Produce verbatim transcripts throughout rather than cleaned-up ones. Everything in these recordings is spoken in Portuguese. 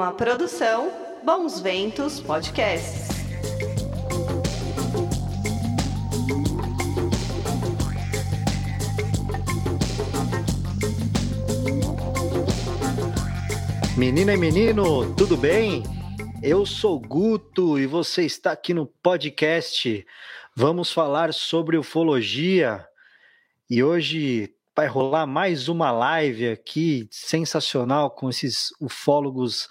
Uma produção Bons Ventos Podcasts. Menina e menino, tudo bem? Eu sou Guto e você está aqui no podcast. Vamos falar sobre ufologia e hoje vai rolar mais uma live aqui sensacional com esses ufólogos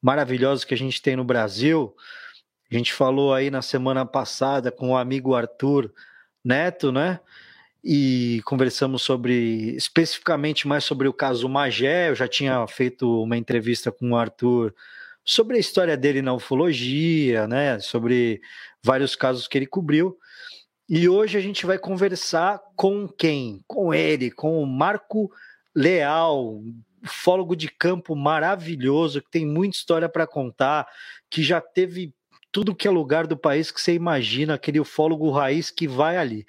maravilhosos que a gente tem no Brasil. A gente falou aí na semana passada com o amigo Arthur Neto, né? E conversamos sobre, especificamente mais sobre o caso Magé. Eu já tinha feito uma entrevista com o Arthur sobre a história dele na ufologia, né? Sobre vários casos que ele cobriu. E hoje a gente vai conversar com quem? Com ele, com o Marco Leal, ufólogo de campo maravilhoso, que tem muita história para contar, que já teve tudo que é lugar do país que você imagina, aquele ufólogo raiz que vai ali.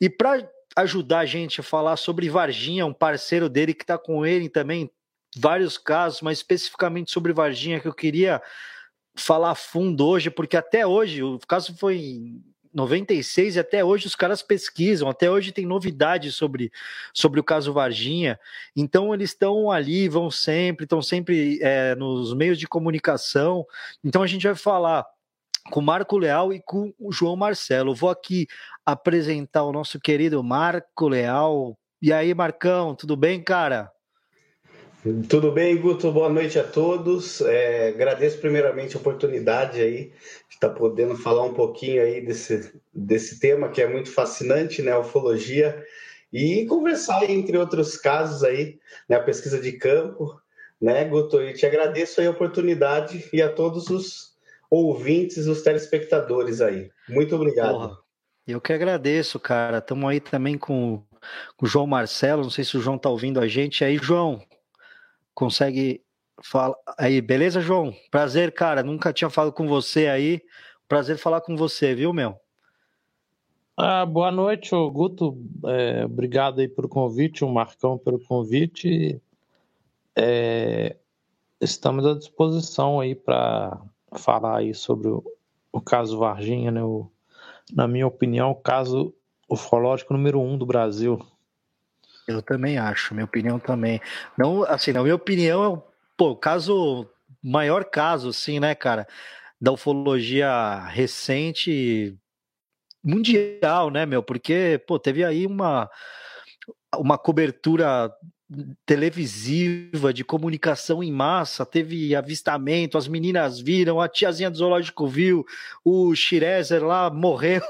E para ajudar a gente a falar sobre Varginha, um parceiro dele que está com ele também, vários casos, mas especificamente sobre Varginha, que eu queria falar a fundo hoje, porque até hoje, o caso foi em noventa e seis e até hoje os caras pesquisam, até hoje tem novidades sobre, sobre o caso Varginha, então eles estão ali, vão sempre, estão sempre é, nos meios de comunicação, então a gente vai falar com o Marco Leal e com o João Marcelo. Eu vou aqui apresentar o nosso querido Marco Leal. E aí, Marcão, tudo bem, cara? Tudo bem, Guto? Boa noite a todos. É, agradeço primeiramente a oportunidade aí de estar podendo falar um pouquinho aí desse, desse tema que é muito fascinante, né? Ufologia, e conversar aí, entre outros casos aí, né? A pesquisa de campo, né, Guto? E te agradeço aí a oportunidade e a todos os ouvintes, os telespectadores aí. Muito obrigado. Porra, eu que agradeço, cara. Estamos aí também com, com o João Marcelo. Não sei se o João está ouvindo a gente aí, João. Consegue falar aí, beleza, João? Prazer, cara, nunca tinha falado com você aí, prazer falar com você, viu, meu? Ah, boa noite, Guto, é, obrigado aí pelo convite, o Marcão pelo convite, é, estamos à disposição aí para falar aí sobre o, o caso Varginha, né? O, na minha opinião, o caso ufológico número um do Brasil. Eu também acho, minha opinião também. Não, assim, na minha opinião é o pô, caso, maior caso, assim, né, cara, da ufologia recente mundial, né, meu? Porque, pô, teve aí uma, uma cobertura televisiva, de comunicação em massa, teve avistamento, as meninas viram, a tiazinha do zoológico viu, o Cherese lá morreu,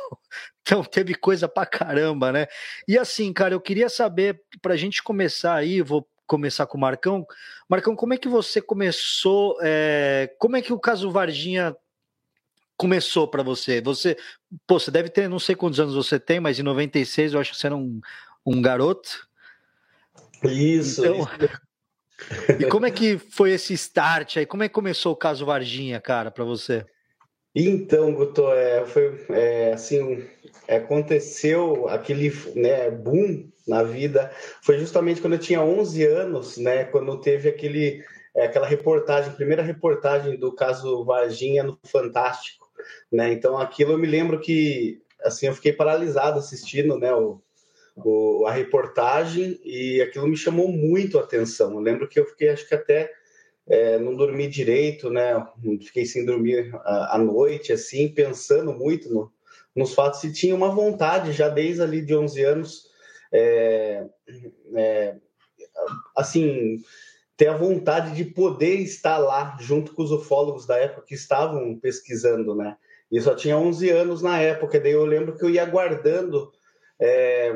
então teve coisa pra caramba, né? E assim, cara, eu queria saber, pra gente começar aí, eu vou começar com o Marcão. Marcão, como é que você começou, é, como é que o caso Varginha começou pra você? Você, pô, você deve ter, não sei quantos anos você tem, mas em noventa e seis eu acho que você era um, um garoto. Isso, então, isso. E como é que foi esse start aí? Como é que começou o caso Varginha, cara, para você? Então, Guto, é, foi, é, assim, aconteceu aquele, né, boom na vida, foi justamente quando eu tinha onze anos, né, quando teve aquele, aquela reportagem, primeira reportagem do caso Varginha no Fantástico, né, então aquilo eu me lembro que, assim, eu fiquei paralisado assistindo, né, o O, a reportagem, e aquilo me chamou muito a atenção. Eu lembro que eu fiquei, acho que até é, não dormi direito, né? Fiquei sem dormir à, à noite, assim, pensando muito no, nos fatos, e tinha uma vontade já desde ali de onze anos, é, é, assim, ter a vontade de poder estar lá junto com os ufólogos da época que estavam pesquisando, né? E só tinha onze anos na época, daí eu lembro que eu ia aguardando. É,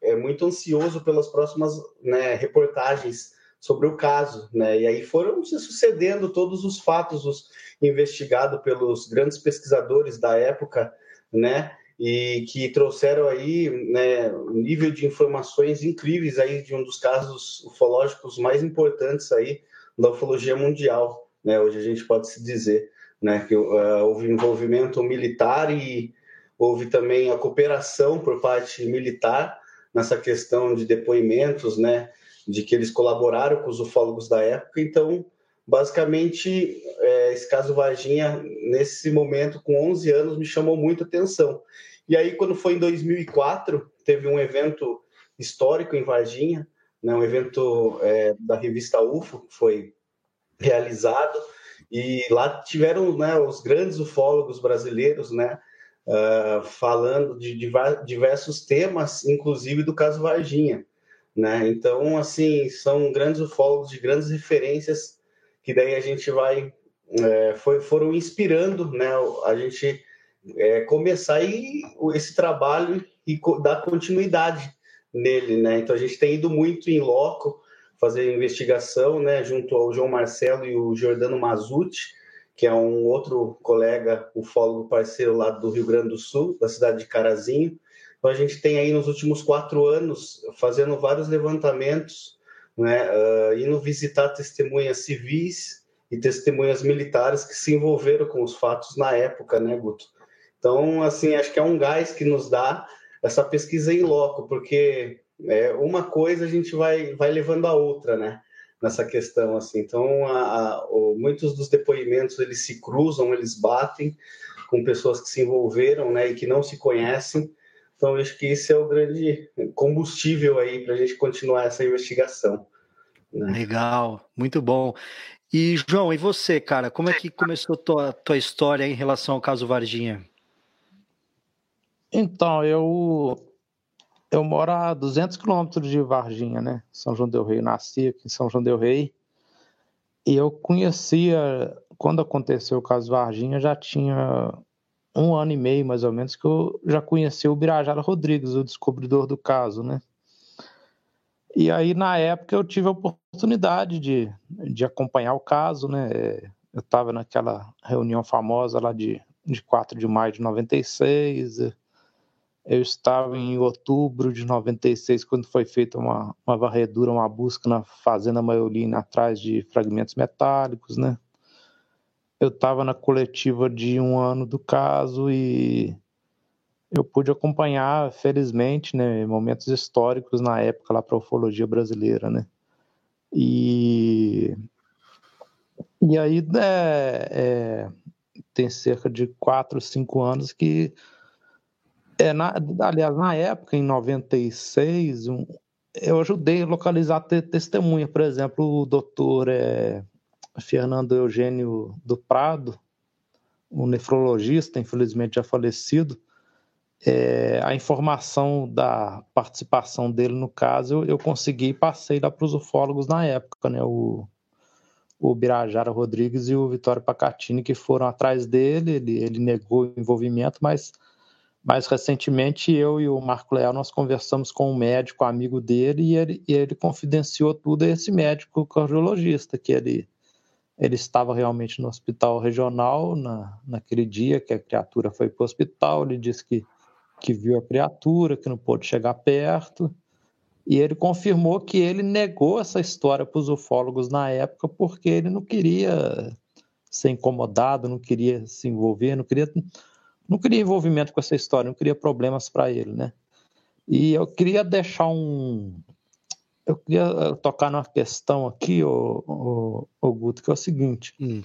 é muito ansioso pelas próximas, né, reportagens sobre o caso, né? E aí foram se sucedendo todos os fatos, os investigados pelos grandes pesquisadores da época, né? E que trouxeram aí, né, um nível de informações incríveis aí de um dos casos ufológicos mais importantes aí da ufologia mundial, né? Hoje a gente pode se dizer, né, que uh, houve envolvimento militar e houve também a cooperação por parte militar nessa questão de depoimentos, né, de que eles colaboraram com os ufólogos da época. Então, Basicamente, é, esse caso Varginha, nesse momento, com onze anos, me chamou muita atenção. E aí, quando foi em dois mil e quatro, teve um evento histórico em Varginha, né, um evento é, da Revista U F O, que foi realizado, e lá tiveram, né, os grandes ufólogos brasileiros, né, uh, falando de diversos temas, inclusive do caso Varginha, né? Então, assim, são grandes ufólogos de grandes referências que daí a gente vai é, foi, foram inspirando, né, a gente é, começar e, esse trabalho e co- dar continuidade nele, né? Então a gente tem ido muito em loco fazer investigação, né, junto ao João Marcelo e o Giordano Mazuti, que é um outro colega ufólogo parceiro lá do Rio Grande do Sul, da cidade de Carazinho. Então a gente tem aí nos últimos quatro anos fazendo vários levantamentos, né, uh, indo visitar testemunhas civis e testemunhas militares que se envolveram com os fatos na época, né, Guto? Então, assim, acho que é um gás que nos dá essa pesquisa em loco, porque é, uma coisa a gente vai, vai levando a outra, né, nessa questão, assim. Então, a, a, o, muitos dos depoimentos, eles se cruzam, eles batem com pessoas que se envolveram, né, e que não se conhecem. Então, acho que esse é o grande combustível aí para a gente continuar essa investigação, né? Legal, muito bom. E, João, e você, cara? Como é que começou a tua, tua história em relação ao caso Varginha? Então, eu, eu moro a duzentos quilômetros de Varginha, né? São João del Rei, nasci aqui em São João del Rei. E eu conhecia, quando aconteceu o caso Varginha, já tinha um ano e meio, mais ou menos, que eu já conheci o Birajara Rodrigues, o descobridor do caso, né? E aí, na época, eu tive a oportunidade de, de acompanhar o caso, né? Eu estava naquela reunião famosa lá de, de quatro de maio de noventa e seis, eu estava em outubro de noventa e seis, quando foi feita uma, uma varredura, uma busca na Fazenda Maiolina, atrás de fragmentos metálicos, né? Eu estava na coletiva de um ano do caso e eu pude acompanhar, felizmente, né, momentos históricos na época lá para a ufologia brasileira, né? E, e aí é, é, tem cerca de quatro, cinco anos que... É, na, aliás, na época, em noventa e seis, um, eu ajudei a localizar testemunha, por exemplo, o doutor... É, Fernando Eugênio do Prado, um nefrologista, infelizmente já falecido. É, a informação da participação dele no caso eu, eu consegui e passei lá para os ufólogos na época, né? O, o Birajara Rodrigues e o Vitório Pacaccini, que foram atrás dele. Ele, ele negou o envolvimento, mas mais recentemente eu e o Marco Leal nós conversamos com um médico amigo dele e ele, e ele confidenciou tudo a esse médico cardiologista, que ele Ele estava realmente no hospital regional na, naquele dia que a criatura foi para o hospital. Ele disse que, que viu a criatura, que não pôde chegar perto. E ele confirmou que ele negou essa história para os ufólogos na época porque ele não queria ser incomodado, não queria se envolver, não queria, não queria envolvimento com essa história, não queria problemas para ele, né? E eu queria deixar um... Eu queria tocar numa questão aqui, ô, ô, ô Guto, que é o seguinte. Hum.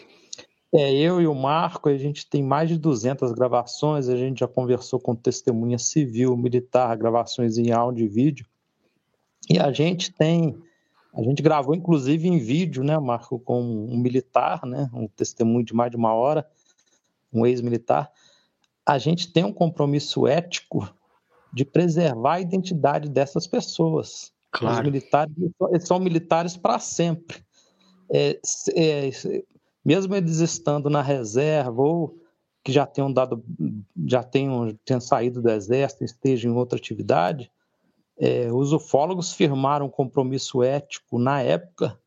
É, eu e o Marco, a gente tem mais de duzentas gravações, a gente já conversou com testemunha civil, militar, gravações em áudio e vídeo. E a gente tem... A gente gravou, inclusive, em vídeo, né, Marco, com um militar, né, um testemunho de mais de uma hora, um ex-militar. A gente tem um compromisso ético de preservar a identidade dessas pessoas. Claro. Os militares, eles são militares para sempre. É, é, mesmo eles estando na reserva ou que já tenham dado, já tenham, tenham saído do exército, estejam em outra atividade, é, os ufólogos firmaram um compromisso ético na época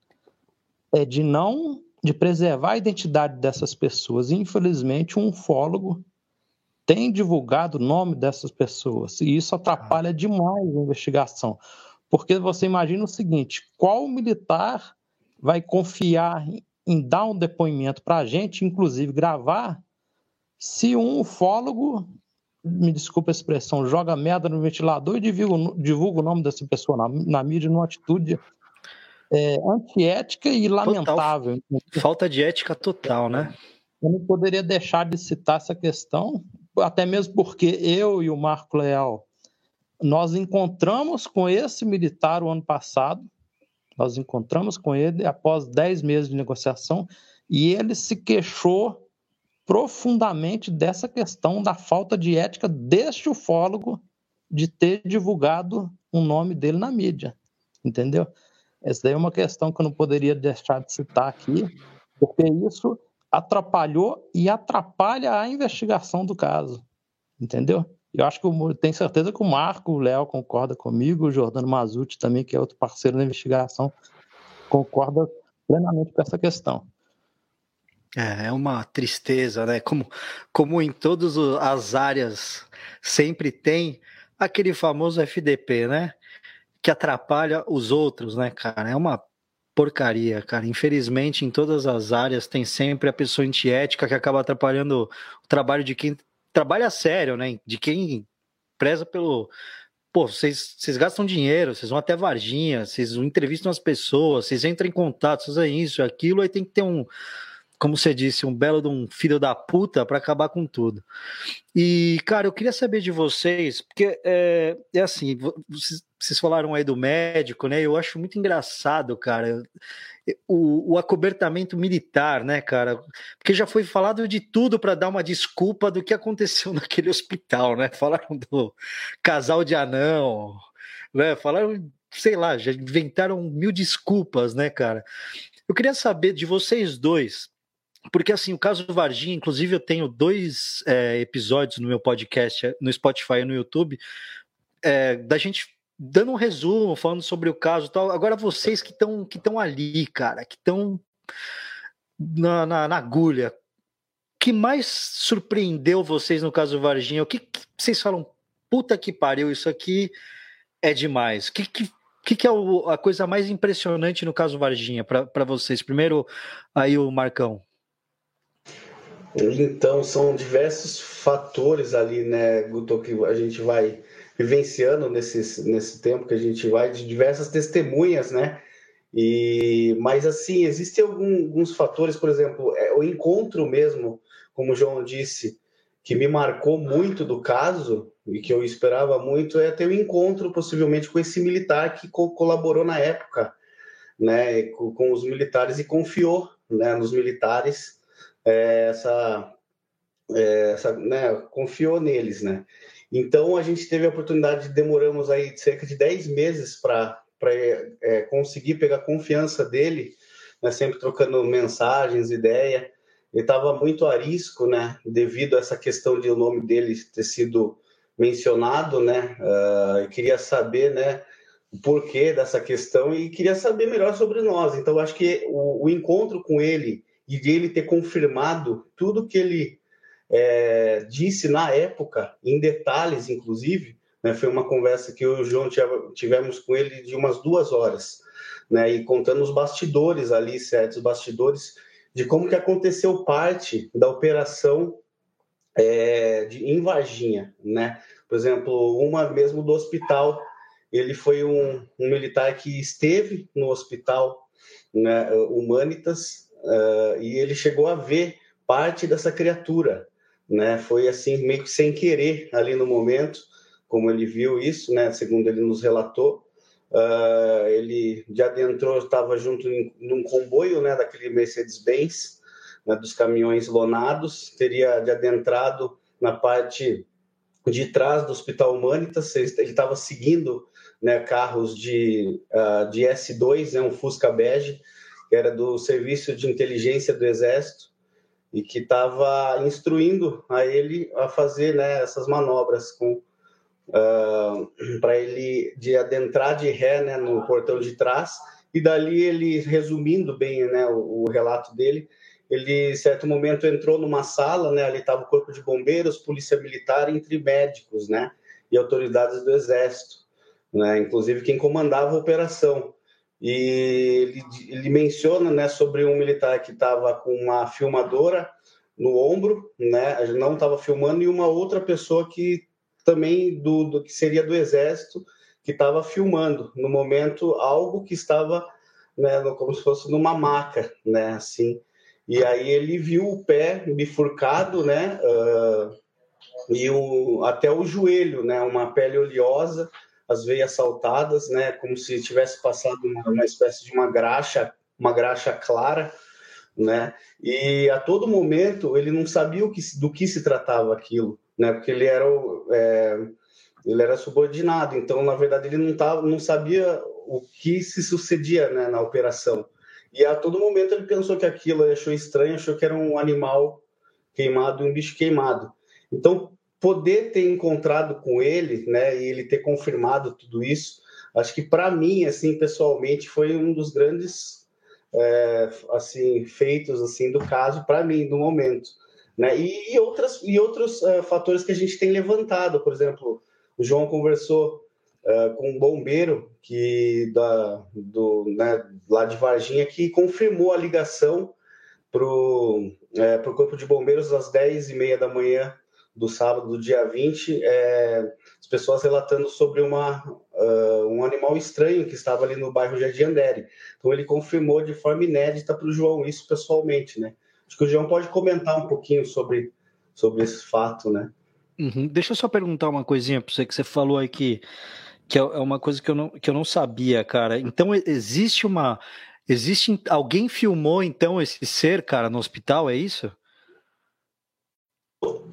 é, de não, de preservar a identidade dessas pessoas. E, infelizmente, um ufólogo tem divulgado o nome dessas pessoas e isso atrapalha demais a investigação. Porque você imagina o seguinte, qual militar vai confiar em dar um depoimento para a gente, inclusive gravar, se um ufólogo, me desculpa a expressão, joga merda no ventilador e divulga, divulga o nome dessa pessoa na, na mídia, numa atitude é, antiética e lamentável. Total. Falta de ética total, né? Eu não poderia deixar de citar essa questão, até mesmo porque eu e o Marco Leal, nós encontramos com esse militar o ano passado, nós encontramos com ele após dez meses de negociação, e ele se queixou profundamente dessa questão da falta de ética deste ufólogo de ter divulgado o nome dele na mídia, entendeu? Essa daí é uma questão que eu não poderia deixar de citar aqui, porque isso atrapalhou e atrapalha a investigação do caso, entendeu? Eu acho que eu tenho certeza que o Marco, o Léo concorda comigo, o Giordano Mazuti também, que é outro parceiro da investigação, concorda plenamente com essa questão. É, é uma tristeza, né? Como, como em todas as áreas sempre tem aquele famoso F D P, né? Que atrapalha os outros, né, cara? É uma porcaria, cara. Infelizmente, em todas as áreas tem sempre a pessoa antiética que acaba atrapalhando o trabalho de quem trabalha sério, né? De quem preza pelo... Pô, vocês, vocês gastam dinheiro, vocês vão até Varginha, vocês entrevistam as pessoas, vocês entram em contato, vocês é isso, é aquilo, aí tem que ter um... Como você disse, um belo de um filho da puta para acabar com tudo. E, cara, eu queria saber de vocês, porque é, é assim, vocês, vocês falaram aí do médico, né? Eu acho muito engraçado, cara, o, o acobertamento militar, né, cara? Porque já foi falado de tudo para dar uma desculpa do que aconteceu naquele hospital, né? Falaram do casal de anão, né? Falaram, sei lá, já inventaram mil desculpas, né, cara? Eu queria saber de vocês dois, porque assim, o caso do Varginha, inclusive eu tenho dois é, episódios no meu podcast, no Spotify e no YouTube, é, da gente dando um resumo, falando sobre o caso e tal. Agora vocês que estão que estão ali, cara, que estão na, na, na agulha, o que mais surpreendeu vocês no caso do Varginha? O que, que vocês falam, puta que pariu, isso aqui é demais? O que que... O que, que é o, a coisa mais impressionante no caso Varginha, para vocês? Primeiro, aí o Marcão. Então, são diversos fatores ali, né, Guto, que a gente vai vivenciando nesse, nesse tempo, que a gente vai de diversas testemunhas, né? E, mas, assim, existem algum, alguns fatores, por exemplo, é, o encontro mesmo, como o João disse, que me marcou muito do caso... e que eu esperava muito, é ter um encontro, possivelmente, com esse militar que co- colaborou na época, né, com, com os militares e confiou, né, nos militares, é, essa, é, essa, né, confiou neles, né. Então, a gente teve a oportunidade, demoramos aí cerca de dez meses para para é, conseguir pegar a confiança dele, né, sempre trocando mensagens, ideia. Ele estava muito arisco, né, devido a essa questão de o nome dele ter sido... mencionado, né? Uh, eu queria saber, né, o porquê dessa questão e queria saber melhor sobre nós. Então, acho que o, o encontro com ele e de ele ter confirmado tudo que ele é, disse na época, em detalhes, inclusive, né, foi uma conversa que eu e o João tivemos com ele de umas duas horas, né? E contando os bastidores ali, certos bastidores, de como que aconteceu parte da operação É, de, em Varginha, né? Por exemplo, uma mesmo do hospital, ele foi um, um militar que esteve no hospital, né, Humanitas, uh, e ele chegou a ver parte dessa criatura, né? Foi assim, meio que sem querer ali no momento, como ele viu isso, né? Segundo ele nos relatou, uh, ele já adentrou, estava junto em, num comboio, né, daquele Mercedes-Benz, né, dos caminhões lonados, teria de adentrado na parte de trás do Hospital Humanitas, ele estava seguindo, né, carros de, uh, de S dois, né, um Fusca Bege, que era do Serviço de Inteligência do Exército, e que estava instruindo a ele a fazer, né, essas manobras com, uh, para ele de adentrar de ré, né, no portão de trás, e dali ele, resumindo bem, né, o, o relato dele, ele, em certo momento, entrou numa sala, né? Ali estava o Corpo de Bombeiros, Polícia Militar, entre médicos, né? E autoridades do Exército, né? Inclusive quem comandava a operação. E ele, ele menciona, né, sobre um militar que estava com uma filmadora no ombro, né? Não estava filmando, e uma outra pessoa que também do, do que seria do Exército, que estava filmando no momento algo que estava né, como se fosse numa maca, né, assim. E aí ele viu o pé bifurcado, né, uh, e o, até o joelho, né, uma pele oleosa, as veias saltadas, né, como se tivesse passado uma, uma espécie de uma graxa, uma graxa clara, né, e a todo momento ele não sabia o que, do que se tratava aquilo, né, porque ele era, é, ele era subordinado, então, na verdade, ele não, tava, não sabia o que se sucedia, né, na operação. E a todo momento ele pensou que aquilo, ele achou estranho, achou que era um animal queimado, um bicho queimado. Então, poder ter encontrado com ele, né, e ele ter confirmado tudo isso, acho que para mim, assim, pessoalmente, foi um dos grandes é, assim, feitos assim, do caso, para mim, no momento. Né? E, e, outras, e outros uh, fatores que a gente tem levantado, por exemplo, o João conversou Uh, com um bombeiro que da, do, né, lá de Varginha, que confirmou a ligação para o é, Corpo de Bombeiros às dez e meia da manhã do sábado, do dia vinte, é, as pessoas relatando sobre uma, uh, um animal estranho que estava ali no bairro Jardim Andere. Então ele confirmou de forma inédita para o João isso pessoalmente, né? Acho que o João pode comentar um pouquinho sobre, sobre esse fato, né? Uhum. Deixa eu só perguntar uma coisinha para você, que você falou aí que que é uma coisa que eu não, que eu não sabia, cara. Então, existe uma... Existe... Alguém filmou, então, esse ser, cara, no hospital, é isso?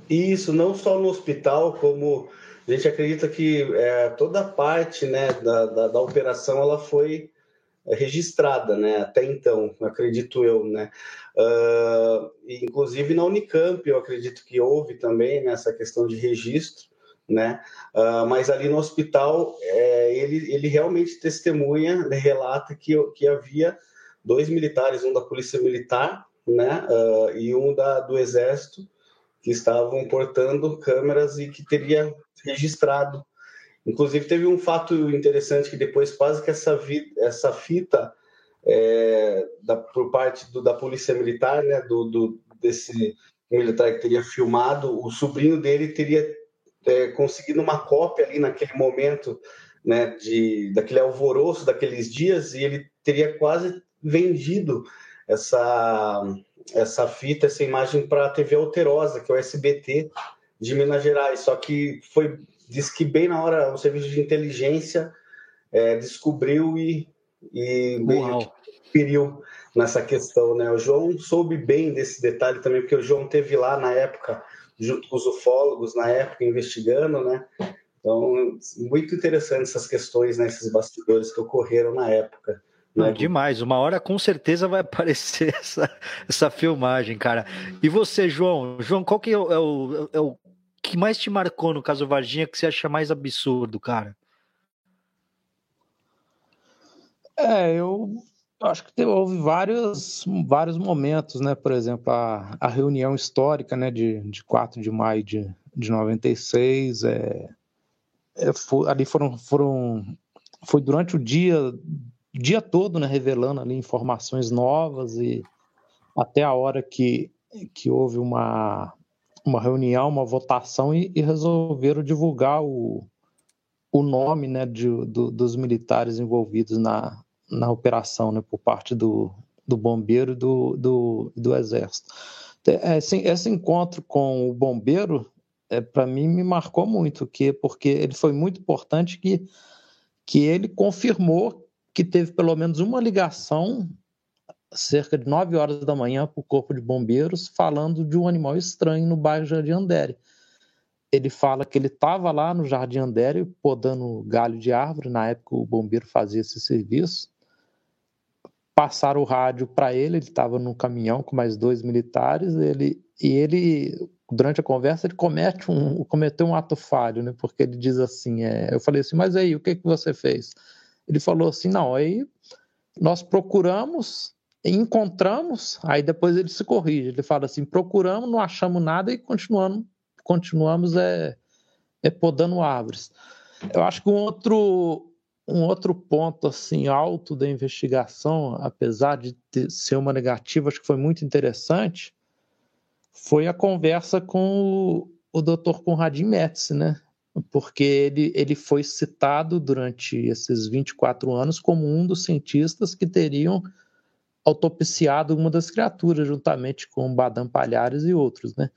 Isso, não só no hospital, como a gente acredita que é, toda a parte, né, da, da, da operação, ela foi registrada, né, até então, acredito eu, né. Uh, inclusive, na Unicamp, eu acredito que houve também, né, essa questão de registro, né? Uh, mas ali no hospital é, ele, ele realmente testemunha, né, relata que, que havia dois militares, um da polícia militar, né, uh, e um da, do exército, que estavam portando câmeras e que teria registrado. Inclusive teve um fato interessante que depois quase que essa, vi, essa fita é, da, por parte do, da polícia militar, né, do, do, desse militar que teria filmado, o sobrinho dele teria É, conseguindo uma cópia ali naquele momento, né, de, daquele alvoroço daqueles dias, e ele teria quase vendido essa, essa fita, essa imagem para a T V Alterosa, que é o S B T de Minas Gerais. Só que foi, diz que bem na hora o serviço de inteligência é, descobriu e, e meio que feriu nessa questão, né? O João soube bem desse detalhe também, porque o João esteve lá na época, junto com os ufólogos, na época, investigando, né? Então, muito interessante essas questões, né? Esses bastidores que ocorreram na época. Não, né? Demais. Uma hora, com certeza, vai aparecer essa, essa filmagem, cara. E você, João? João, qual que é o, é, o, é o que mais te marcou no caso Varginha, que você acha mais absurdo, cara? É, eu... acho que teve, houve vários, vários momentos, né? Por exemplo, a, a reunião histórica, né, de, de quatro de maio de, de noventa e seis, é, é, foi, ali foram, foram... Foi durante o dia, dia todo, né, revelando ali informações novas, e até a hora que, que houve uma, uma reunião, uma votação, e, e resolveram divulgar o, o nome, né, de, do, dos militares envolvidos na... na operação, né, por parte do, do bombeiro e do, do, do exército. Esse, esse encontro com o bombeiro, é, para mim, me marcou muito, que, porque ele foi muito importante que, que ele confirmou que teve pelo menos uma ligação, cerca de nove horas da manhã, para o Corpo de Bombeiros, falando de um animal estranho no bairro Jardim Andere. Ele fala que ele estava lá no Jardim Andere, podando galho de árvore, na época o bombeiro fazia esse serviço. Passaram o rádio para ele, ele estava num caminhão com mais dois militares, ele, e ele, durante a conversa, ele comete um, cometeu um ato falho, né? Porque ele diz assim, é, eu falei assim, mas aí, o que, que você fez? Ele falou assim, não, aí nós procuramos, encontramos, aí depois ele se corrige, ele fala assim, procuramos, não achamos nada e continuamos, continuamos é, é podando árvores. Eu acho que um outro... Um outro ponto assim, alto da investigação, apesar de ter, ser uma negativa, acho que foi muito interessante, foi a conversa com o, o doutor Conradinho Metz, né? porque ele, ele foi citado durante esses vinte e quatro anos como um dos cientistas que teriam autopsiado uma das criaturas, juntamente com Badan Palhares e outros, né?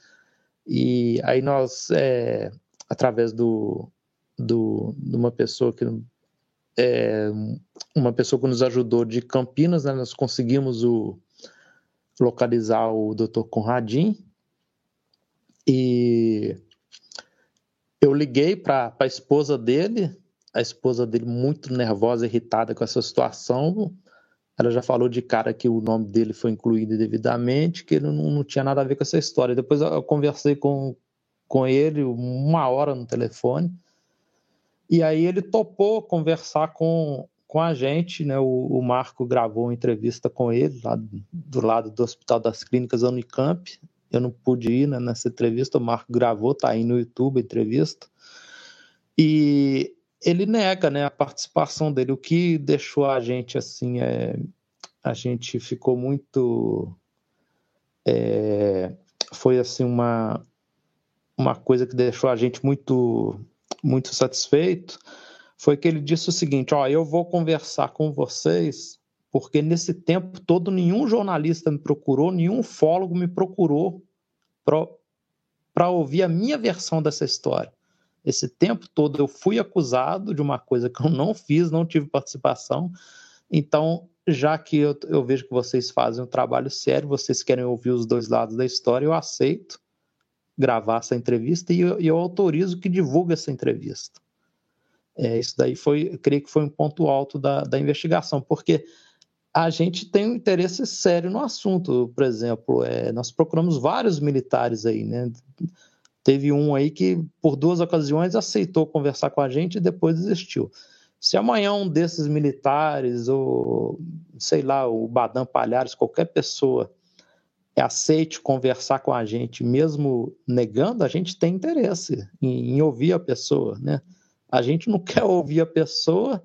E aí nós, é, através do, do, de uma pessoa que... É, uma pessoa que nos ajudou de Campinas, né, nós conseguimos o, localizar o doutor Conradinho, e eu liguei para a esposa dele, a esposa dele muito nervosa, irritada com essa situação. Ela já falou de cara que o nome dele foi incluído devidamente, que ele não, não tinha nada a ver com essa história. Depois eu conversei com, com ele uma hora no telefone, e aí ele topou conversar com, com a gente, né? O, o Marco gravou uma entrevista com ele, lá do lado do Hospital das Clínicas Unicamp. Eu não pude ir, né, nessa entrevista, o Marco gravou, está aí no YouTube a entrevista. E ele nega, né, a participação dele, o que deixou a gente assim... É, a gente ficou muito... É, foi assim uma, uma coisa que deixou a gente muito... muito satisfeito, foi que ele disse o seguinte: ó, eu vou conversar com vocês, porque nesse tempo todo nenhum jornalista me procurou, nenhum ufólogo me procurou para ouvir a minha versão dessa história. Esse tempo todo eu fui acusado de uma coisa que eu não fiz, não tive participação. Então, já que eu, eu vejo que vocês fazem um trabalho sério, vocês querem ouvir os dois lados da história, eu aceito gravar essa entrevista, e eu, eu autorizo que divulgue essa entrevista. É, isso daí foi, eu creio que foi um ponto alto da, da investigação, porque a gente tem um interesse sério no assunto. Por exemplo, é, nós procuramos vários militares aí, né? Teve um aí que, por duas ocasiões, aceitou conversar com a gente e depois desistiu. Se amanhã um desses militares, ou sei lá, o Badan Palhares, qualquer pessoa, aceite conversar com a gente, mesmo negando, a gente tem interesse em, em ouvir a pessoa, né? A gente não quer ouvir a pessoa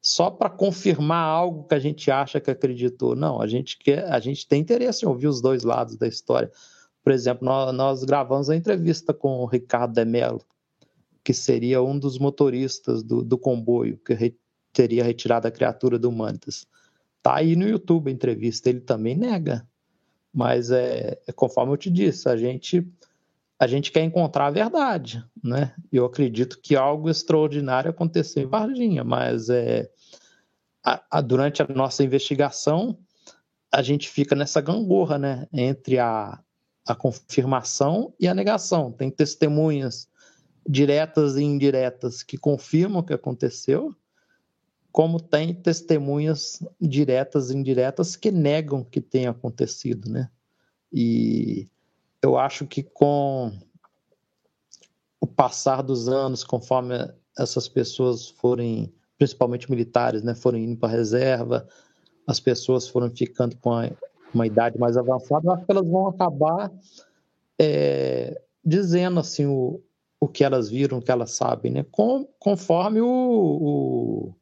só para confirmar algo que a gente acha que acreditou. Não, a gente quer, a gente tem interesse em ouvir os dois lados da história. Por exemplo, nós, nós gravamos a entrevista com o Ricardo De Mello, que seria um dos motoristas do, do comboio que re, teria retirado a criatura do Humanitas. Está aí no YouTube a entrevista, ele também nega. Mas, é, é conforme eu te disse, a gente, a gente quer encontrar a verdade, né? Eu acredito que algo extraordinário aconteceu em Varginha, mas é, a, a, durante a nossa investigação, a gente fica nessa gangorra, né? Entre a, a confirmação e a negação. Tem testemunhas diretas e indiretas que confirmam o que aconteceu, como tem testemunhas diretas e indiretas que negam que tenha acontecido, né? E eu acho que com o passar dos anos, conforme essas pessoas forem, principalmente militares, né, forem indo para a reserva, as pessoas foram ficando com uma, uma idade mais avançada, eu acho que elas vão acabar é, dizendo assim, o, o que elas viram, o que elas sabem, né? Com, conforme o... o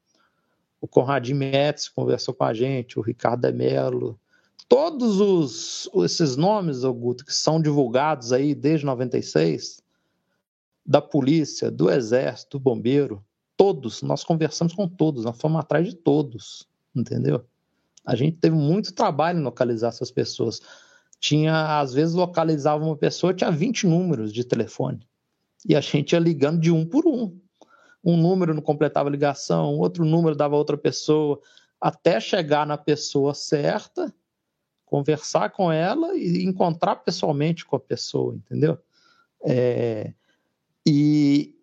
O Conradinho Metz conversou com a gente, o Ricardo De Mello. Todos os, esses nomes, Augusto, que são divulgados aí desde noventa e seis, da polícia, do exército, do bombeiro, todos, nós conversamos com todos, nós fomos atrás de todos, entendeu? A gente teve muito trabalho em localizar essas pessoas. Tinha, às vezes, localizava uma pessoa, tinha vinte números de telefone, e a gente ia ligando de um por um. Um número não completava a ligação, outro número dava a outra pessoa, até chegar na pessoa certa, conversar com ela e encontrar pessoalmente com a pessoa, entendeu? É, e,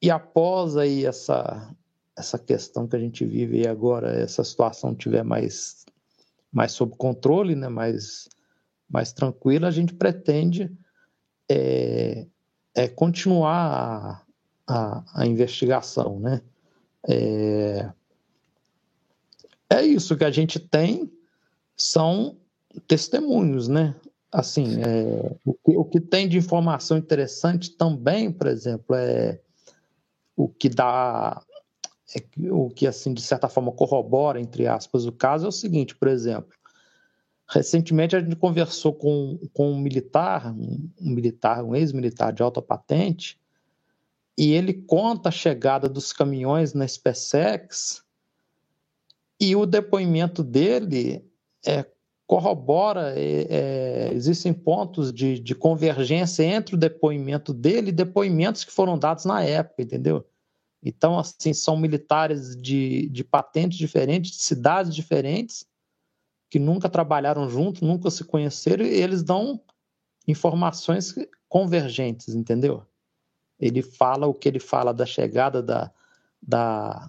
e após aí essa, essa questão que a gente vive aí agora, essa situação tiver mais, mais sob controle, né, mais, mais tranquila, a gente pretende é, é continuar... A, A, a investigação, né? É... é isso que a gente tem, são testemunhos, né? Assim, é... o, que, o que tem de informação interessante também, por exemplo, é o que dá, é o que assim de certa forma corrobora, entre aspas, o caso é o seguinte, por exemplo, recentemente a gente conversou com, com um militar, um, um militar, um ex-militar de alta patente, e ele conta a chegada dos caminhões na SpaceX, e o depoimento dele é, corrobora, é, existem pontos de, de convergência entre o depoimento dele e depoimentos que foram dados na época, entendeu? Então, assim, são militares de, de patentes diferentes, de cidades diferentes, que nunca trabalharam juntos, nunca se conheceram, e eles dão informações convergentes, entendeu? Ele fala o que ele fala da chegada da, da,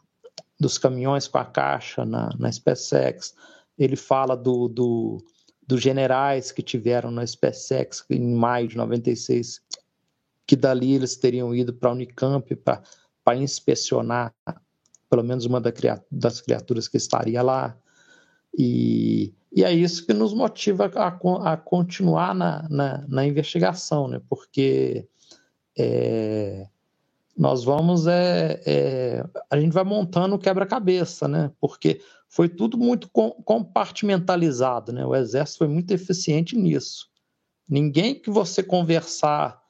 dos caminhões com a caixa na, na SpaceX, ele fala do, do, dos generais que tiveram na SpaceX em maio de noventa e seis, que dali eles teriam ido para a Unicamp para inspecionar pelo menos uma das criaturas que estaria lá. E, e é isso que nos motiva a, a continuar na, na, na investigação, né? Porque é, nós vamos... É, é, a gente vai montando o quebra-cabeça, né? Porque foi tudo muito com, compartimentalizado, né? O Exército foi muito eficiente nisso. Ninguém que você conversar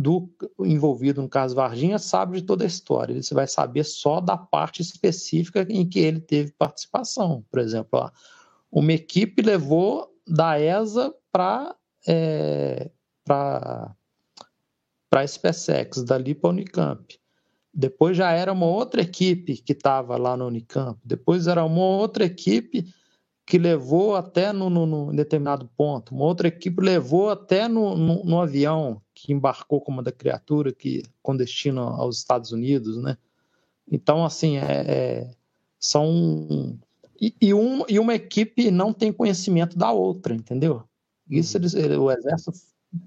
do envolvido no caso Varginha sabe de toda a história. Você vai saber só da parte específica em que ele teve participação. Por exemplo, ó, uma equipe levou da E S A para é, para para SpaceX, dali para a Unicamp. Depois já era uma outra equipe que estava lá no Unicamp. Depois era uma outra equipe que levou até no, no, no determinado ponto. Uma outra equipe levou até no, no, no avião que embarcou como da criatura que, com destino aos Estados Unidos, né? Então, assim, é, é, são... E, e, um, e uma equipe não tem conhecimento da outra, entendeu? Isso eles, o Exército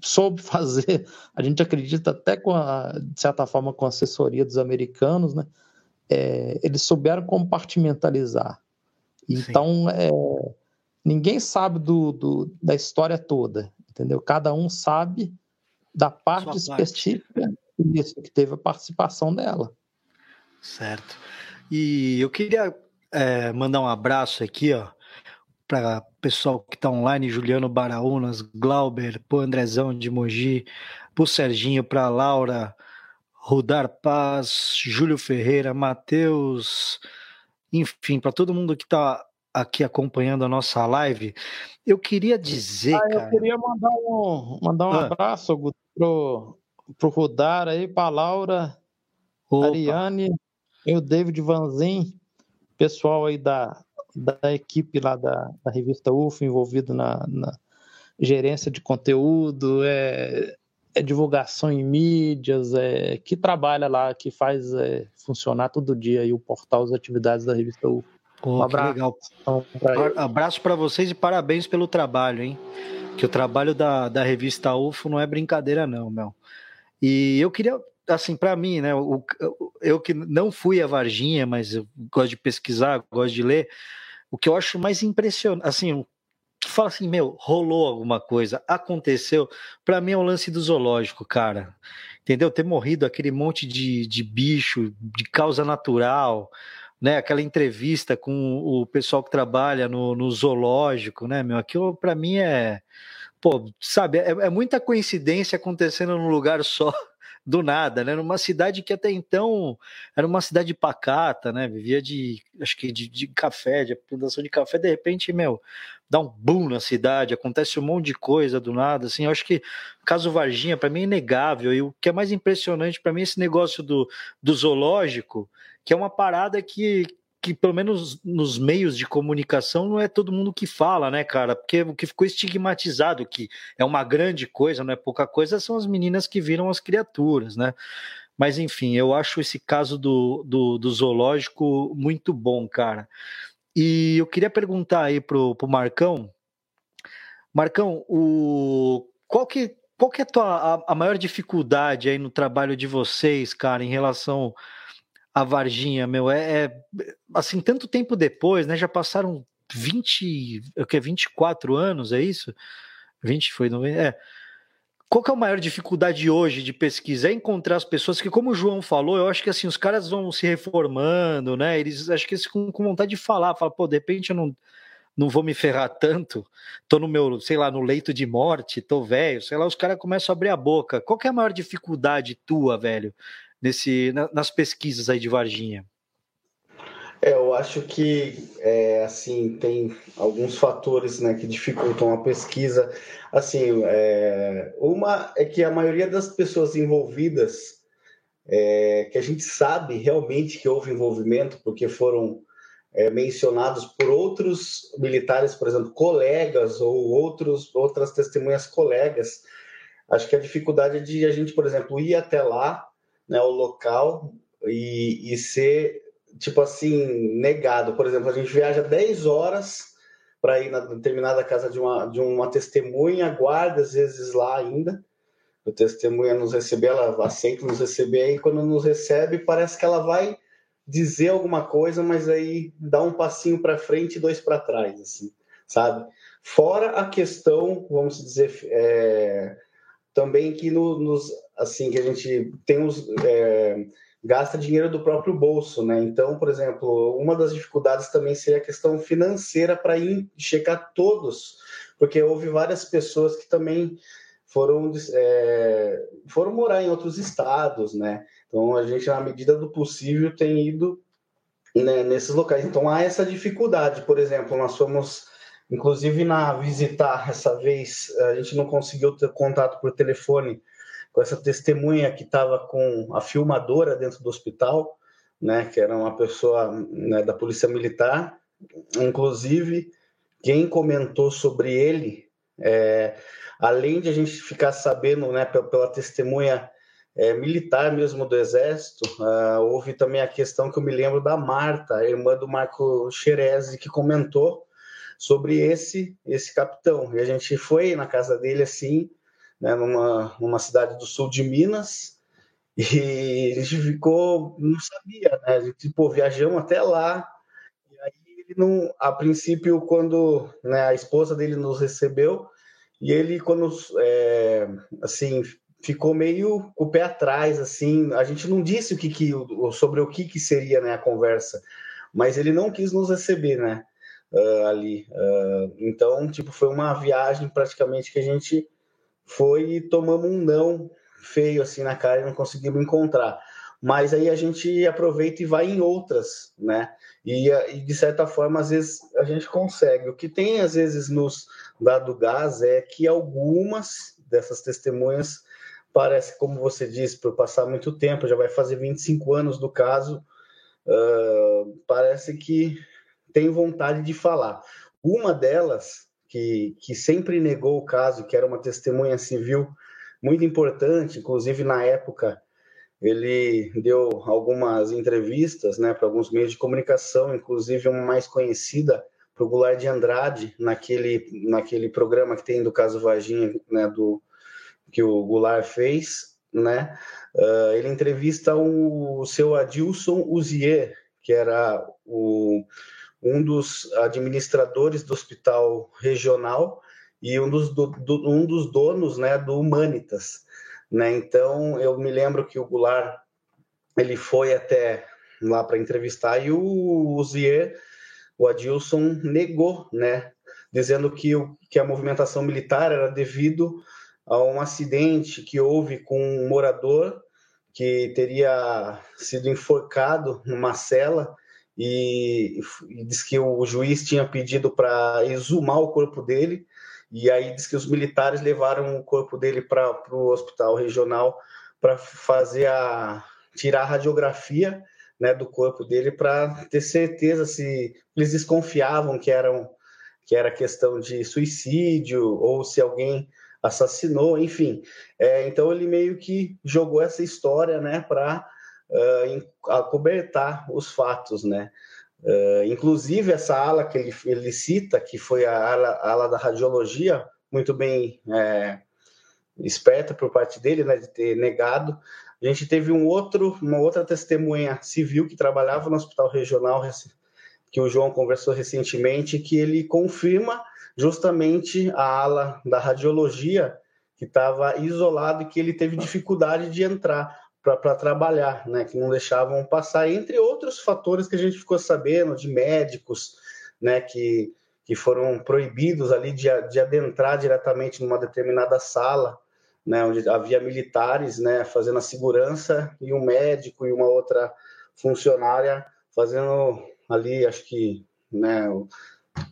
soube fazer. A gente acredita até, com a, de certa forma, com a assessoria dos americanos, né? É, eles souberam compartimentalizar. Então, é, ninguém sabe do, do, da história toda, entendeu? Cada um sabe da parte Sua específica disso, que teve a participação dela. Certo. E eu queria é, mandar um abraço aqui, ó, para o pessoal que está online, Juliano Baraunas, Glauber, para o Andrezão de Mogi, para o Serginho, para a Laura, Rudar Paz, Júlio Ferreira, Matheus... Enfim, para todo mundo que está aqui acompanhando a nossa live, eu queria dizer, ah, eu cara... Eu queria mandar um, mandar um ah. abraço pro, pro Rudar aí, para a Laura, Opa. Ariane e o David Vanzin, pessoal aí da, da equipe lá da, da Revista U F O, envolvido na, na gerência de conteúdo, é, é divulgação em mídias, é, que trabalha lá, que faz... É, funcionar todo dia aí o portal, as atividades da Revista U F O. Oh, um abraço. Legal. Abraço para vocês e parabéns pelo trabalho, hein? Que o trabalho da, da Revista U F O não é brincadeira, não, meu. E eu queria, assim, para mim, né? Eu, eu que não fui a Varginha, mas eu gosto de pesquisar, gosto de ler. O que eu acho mais impressionante, assim, fala assim, meu, rolou alguma coisa, aconteceu, para mim é o lance do zoológico, cara, entendeu? Ter morrido aquele monte de, de bicho, de causa natural, né? Aquela entrevista com o pessoal que trabalha no, no zoológico, né, meu? Aquilo para mim é, pô, sabe, é, é muita coincidência acontecendo num lugar só, do nada, né? Numa cidade que até então era uma cidade pacata, né? Vivia de, acho que de, de café, de plantação de café. De repente, meu, dá um boom na cidade, acontece um monte de coisa do nada, assim. Eu acho que o caso Varginha, para mim, é inegável. E o que é mais impressionante para mim é esse negócio do, do zoológico, que é uma parada que, que, pelo menos nos meios de comunicação, não é todo mundo que fala, né, cara? Porque o que ficou estigmatizado, que é uma grande coisa, não é pouca coisa, são as meninas que viram as criaturas, né? Mas, enfim, eu acho esse caso do, do, do zoológico muito bom, cara. E eu queria perguntar aí pro, pro Marcão. Marcão, o, qual que, qual que é a, tua, a, a maior dificuldade aí no trabalho de vocês, cara, em relação... A Varginha, meu, é, é... Assim, tanto tempo depois, né? Já passaram vinte... O que é vinte e quatro anos, é isso? vinte foi... Não, é. Qual que é a maior dificuldade hoje de pesquisa? É encontrar as pessoas que, como o João falou, eu acho que, assim, os caras vão se reformando, né? Eles, acho que eles ficam com vontade de falar. Fala, pô, de repente eu não, não vou me ferrar tanto. Tô no meu, sei lá, no leito de morte, tô velho. Sei lá, os caras começam a abrir a boca. Qual que é a maior dificuldade tua, velho? nesse, na, nas pesquisas aí de Varginha? É, eu acho que é, assim, tem alguns fatores, né, que dificultam a pesquisa. Assim, é, uma é que a maioria das pessoas envolvidas, é, que a gente sabe realmente que houve envolvimento, porque foram é, mencionados por outros militares, por exemplo, colegas ou outros, outras testemunhas colegas. Acho que a dificuldade é de a gente, por exemplo, ir até lá, né, o local, e, e ser... tipo assim, negado. Por exemplo, a gente viaja dez horas para ir na determinada casa de uma, de uma testemunha, aguarda às vezes lá ainda, o testemunha nos receber, ela aceita nos receber, aí quando nos recebe parece que ela vai dizer alguma coisa, mas aí dá um passinho para frente e dois para trás, assim, sabe? Fora a questão, vamos dizer, é, também que no, nos, assim, que a gente tem os... É, gasta dinheiro do próprio bolso, né? Então, por exemplo, uma das dificuldades também seria a questão financeira para checar todos, porque houve várias pessoas que também foram, é, foram morar em outros estados, né? Então, a gente, na medida do possível, tem ido, né, nesses locais. Então, há essa dificuldade. Por exemplo, nós fomos, inclusive, na visitar essa vez, a gente não conseguiu ter contato por telefone com essa testemunha que estava com a filmadora dentro do hospital, né, que era uma pessoa, né, da Polícia Militar. Inclusive, quem comentou sobre ele, é, além de a gente ficar sabendo, né, pela, pela testemunha é, militar mesmo do Exército, uh, houve também a questão que eu me lembro da Marta, a irmã do Marco Cherese, que comentou sobre esse, esse capitão. E a gente foi na casa dele, assim, né, numa, numa cidade do sul de Minas, e a gente ficou, não sabia, né? A gente, pô, viajamos até lá, e aí ele não, a princípio, quando, né, a esposa dele nos recebeu, e ele, quando, é, assim, ficou meio com o pé atrás, assim, a gente não disse o que que, sobre o que que seria, né, a conversa, mas ele não quis nos receber, né, uh, ali. Uh, então, tipo, foi uma viagem praticamente que a gente... foi e tomamos um não feio assim na cara e não conseguimos encontrar. Mas aí a gente aproveita e vai em outras, né? E, e de certa forma, às vezes, a gente consegue. O que tem, às vezes, nos dado gás é que algumas dessas testemunhas parece, como você disse, por passar muito tempo, já vai fazer vinte e cinco anos do caso, uh, parece que tem vontade de falar. Uma delas... Que, que sempre negou o caso, que era uma testemunha civil muito importante, inclusive na época ele deu algumas entrevistas, né, para alguns meios de comunicação, inclusive uma mais conhecida para o Goulart de Andrade, naquele, naquele programa que tem do caso Varginha, né, do, que o Goulart fez, né, uh, ele entrevista o, o seu Adilson Uzier, que era o... um dos administradores do hospital regional e um dos, do, do, um dos donos, né, do Humanitas. Né? Então, eu me lembro que o Goulart ele foi até lá para entrevistar e o Uzier, o Adilson, negou, né, dizendo que, o, que a movimentação militar era devido a um acidente que houve com um morador que teria sido enforcado numa cela, E, e diz que o juiz tinha pedido para exumar o corpo dele, e aí diz que os militares levaram o corpo dele para o hospital regional para fazer a tirar a radiografia, né, do corpo dele para ter certeza se eles desconfiavam que eram que era questão de suicídio ou se alguém assassinou, enfim. É, então ele meio que jogou essa história, né, para Uh, acobertar os fatos, né? Uh, inclusive, essa ala que ele, ele cita, que foi a ala, a ala da radiologia, muito bem é, esperta por parte dele, né, de ter negado. A gente teve um outro, uma outra testemunha civil que trabalhava no hospital regional, que o João conversou recentemente, que ele confirma justamente a ala da radiologia, que estava isolado e que ele teve dificuldade de entrar para trabalhar, né, que não deixavam passar, entre outros fatores que a gente ficou sabendo, de médicos, né, que, que foram proibidos ali de, de adentrar diretamente numa determinada sala, né, onde havia militares, né, fazendo a segurança, e um médico e uma outra funcionária fazendo ali, acho que, né,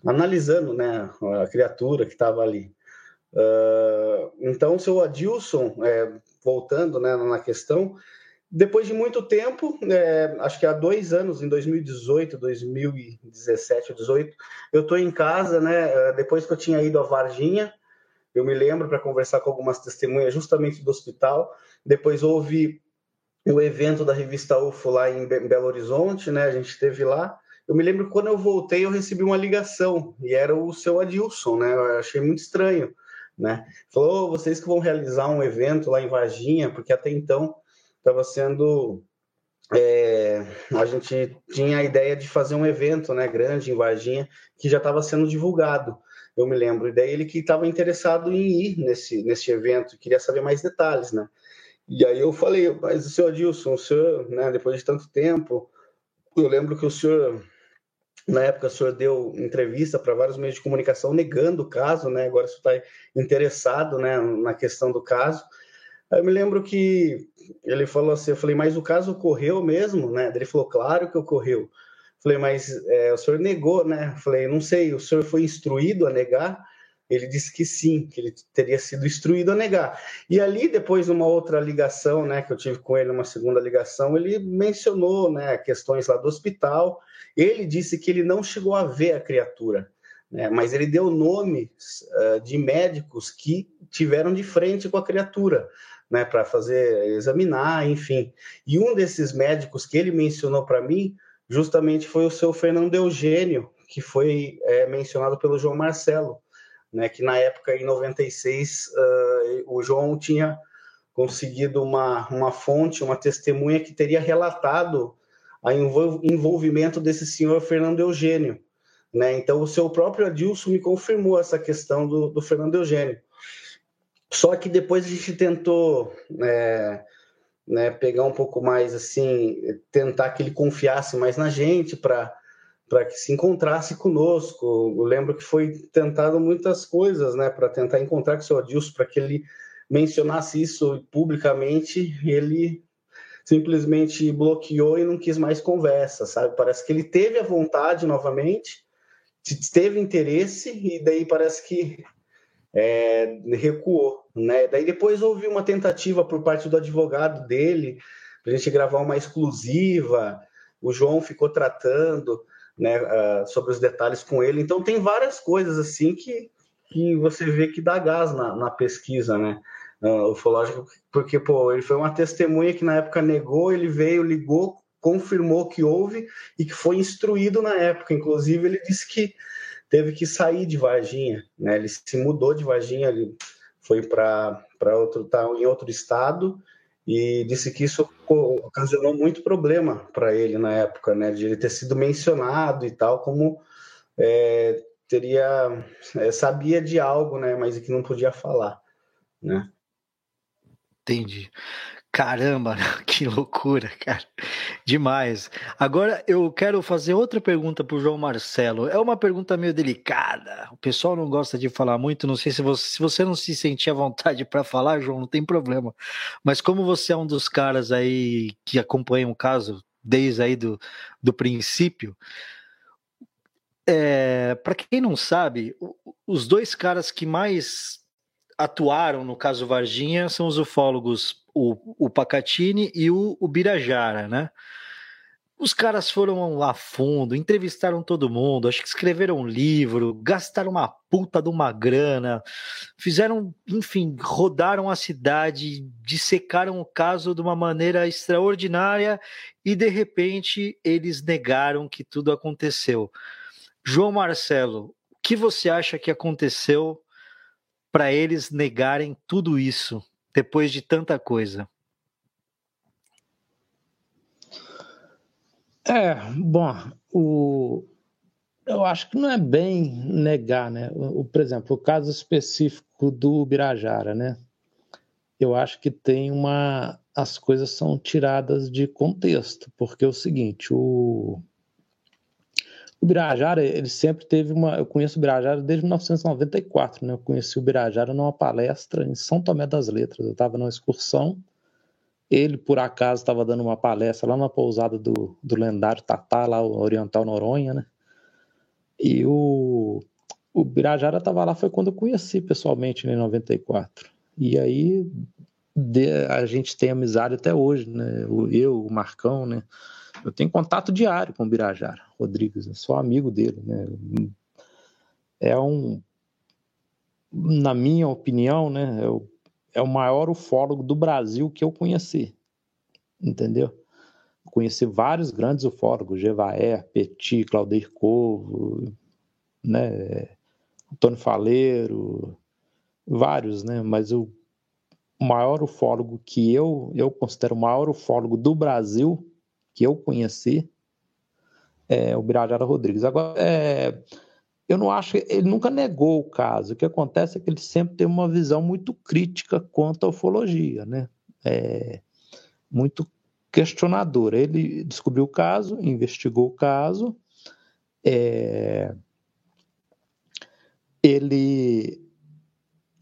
analisando, né, a criatura que estava ali. Uh, então, o seu Adilson, é, voltando, né, na questão, depois de muito tempo, é, acho que há dois anos, em dois mil e dezoito, dois mil e dezessete, dois mil e dezoito, eu estou em casa, né, depois que eu tinha ido à Varginha, eu me lembro, para conversar com algumas testemunhas justamente do hospital. Depois houve o evento da Revista U F O lá em Belo Horizonte, né, a gente esteve lá. Eu me lembro que quando eu voltei eu recebi uma ligação, e era o seu Adilson, né, eu achei muito estranho, né? Falou, oh, vocês que vão realizar um evento lá em Varginha, porque até então estava sendo... É, a gente tinha a ideia de fazer um evento, né, grande em Varginha, que já estava sendo divulgado, eu me lembro. E daí ele que estava interessado em ir nesse, nesse evento, queria saber mais detalhes, né? E aí eu falei, mas o senhor Adilson, o senhor, né, depois de tanto tempo, eu lembro que o senhor... Na época, o senhor deu entrevista para vários meios de comunicação negando o caso, né? Agora o senhor está interessado, né, na questão do caso. Aí eu me lembro que ele falou assim, eu falei, mas o caso ocorreu mesmo, né? Ele falou, claro que ocorreu. Eu falei, mas é, o senhor negou, né? Eu falei, não sei, o senhor foi instruído a negar? Ele disse que sim, que ele teria sido instruído a negar. E ali, depois, numa outra ligação, né, que eu tive com ele, uma segunda ligação, ele mencionou, né, questões lá do hospital. Ele disse que ele não chegou a ver a criatura, né, mas ele deu nomes uh, de médicos que tiveram de frente com a criatura, né, para fazer, examinar, enfim. E um desses médicos que ele mencionou para mim, justamente foi o seu Fernando Eugênio, que foi é, mencionado pelo João Marcelo. Né, que na época, em noventa e seis, uh, o João tinha conseguido uma, uma fonte, uma testemunha que teria relatado o envol- envolvimento desse senhor Fernando Eugênio. Né? Então, o seu próprio Adilson me confirmou essa questão do, do Fernando Eugênio. Só que depois a gente tentou é, né, pegar um pouco mais, assim, tentar que ele confiasse mais na gente para... para que se encontrasse conosco. Eu lembro que foi tentado muitas coisas, né, para tentar encontrar com o seu Adilson, para que ele mencionasse isso publicamente. Ele simplesmente bloqueou e não quis mais conversa, sabe? Parece que ele teve a vontade novamente, teve interesse, e daí parece que é, recuou, né? Daí depois houve uma tentativa por parte do advogado dele, para a gente gravar uma exclusiva, o João ficou tratando... Né, uh, sobre os detalhes com ele. Então tem várias coisas assim que, que você vê que dá gás na, na pesquisa, né, uh, ufológica, porque pô, ele foi uma testemunha que na época negou, ele veio, ligou, confirmou que houve e que foi instruído na época. Inclusive ele disse que teve que sair de Varginha, né, ele se mudou de Varginha, ele foi para para outro tá, em outro estado, e disse que isso ocasionou muito problema para ele na época, né, de ele ter sido mencionado e tal, como é, teria é, sabia de algo, né, mas que não podia falar, né? Entendi. Caramba, que loucura, cara. Demais. Agora eu quero fazer outra pergunta para o João Marcelo. É uma pergunta meio delicada. O pessoal não gosta de falar muito. Não sei se você, se você não se sentir à vontade para falar, João, não tem problema. Mas como você é um dos caras aí que acompanha o caso desde aí do, do princípio, é, para quem não sabe, os dois caras que mais... atuaram no caso Varginha são os ufólogos, o, o Pacaccini e o, o Birajara, né? Os caras foram lá a fundo, entrevistaram todo mundo, acho que escreveram um livro, gastaram uma puta de uma grana, fizeram, enfim, rodaram a cidade, dissecaram o caso de uma maneira extraordinária e, de repente, eles negaram que tudo aconteceu. João Marcelo, o que você acha que aconteceu para eles negarem tudo isso, depois de tanta coisa? É, bom, o, eu acho que não é bem negar, né? O, por exemplo, o caso específico do Birajara, né? Eu acho que tem uma... as coisas são tiradas de contexto, porque é o seguinte, o, O Birajara, ele sempre teve uma... Eu conheço o Birajara desde mil novecentos e noventa e quatro, né? Eu conheci o Birajara numa palestra em São Tomé das Letras. Eu estava numa excursão. Ele, por acaso, estava dando uma palestra lá numa pousada do, do lendário Tatá, lá o Oriental Noronha, né? E o, o Birajara estava lá, foi quando eu conheci pessoalmente, né, em noventa e quatro. E aí de, a gente tem amizade até hoje, né? Eu, o Marcão, né? Eu tenho contato diário com o Birajara Rodrigues, eu sou amigo dele, né? É um, na minha opinião, né, é o, é o maior ufólogo do Brasil que eu conheci, entendeu? Eu conheci vários grandes ufólogos, Gevaerd, Petit, Cláudio Covo, né, Antônio Faleiro, vários, né? Mas o maior ufólogo que eu, eu considero o maior ufólogo do Brasil que eu conheci é o Birajara Rodrigues. Agora, é, eu não acho... Ele nunca negou o caso. O que acontece é que ele sempre teve uma visão muito crítica quanto à ufologia, né? É, muito questionadora. Ele descobriu o caso, investigou o caso. É, ele...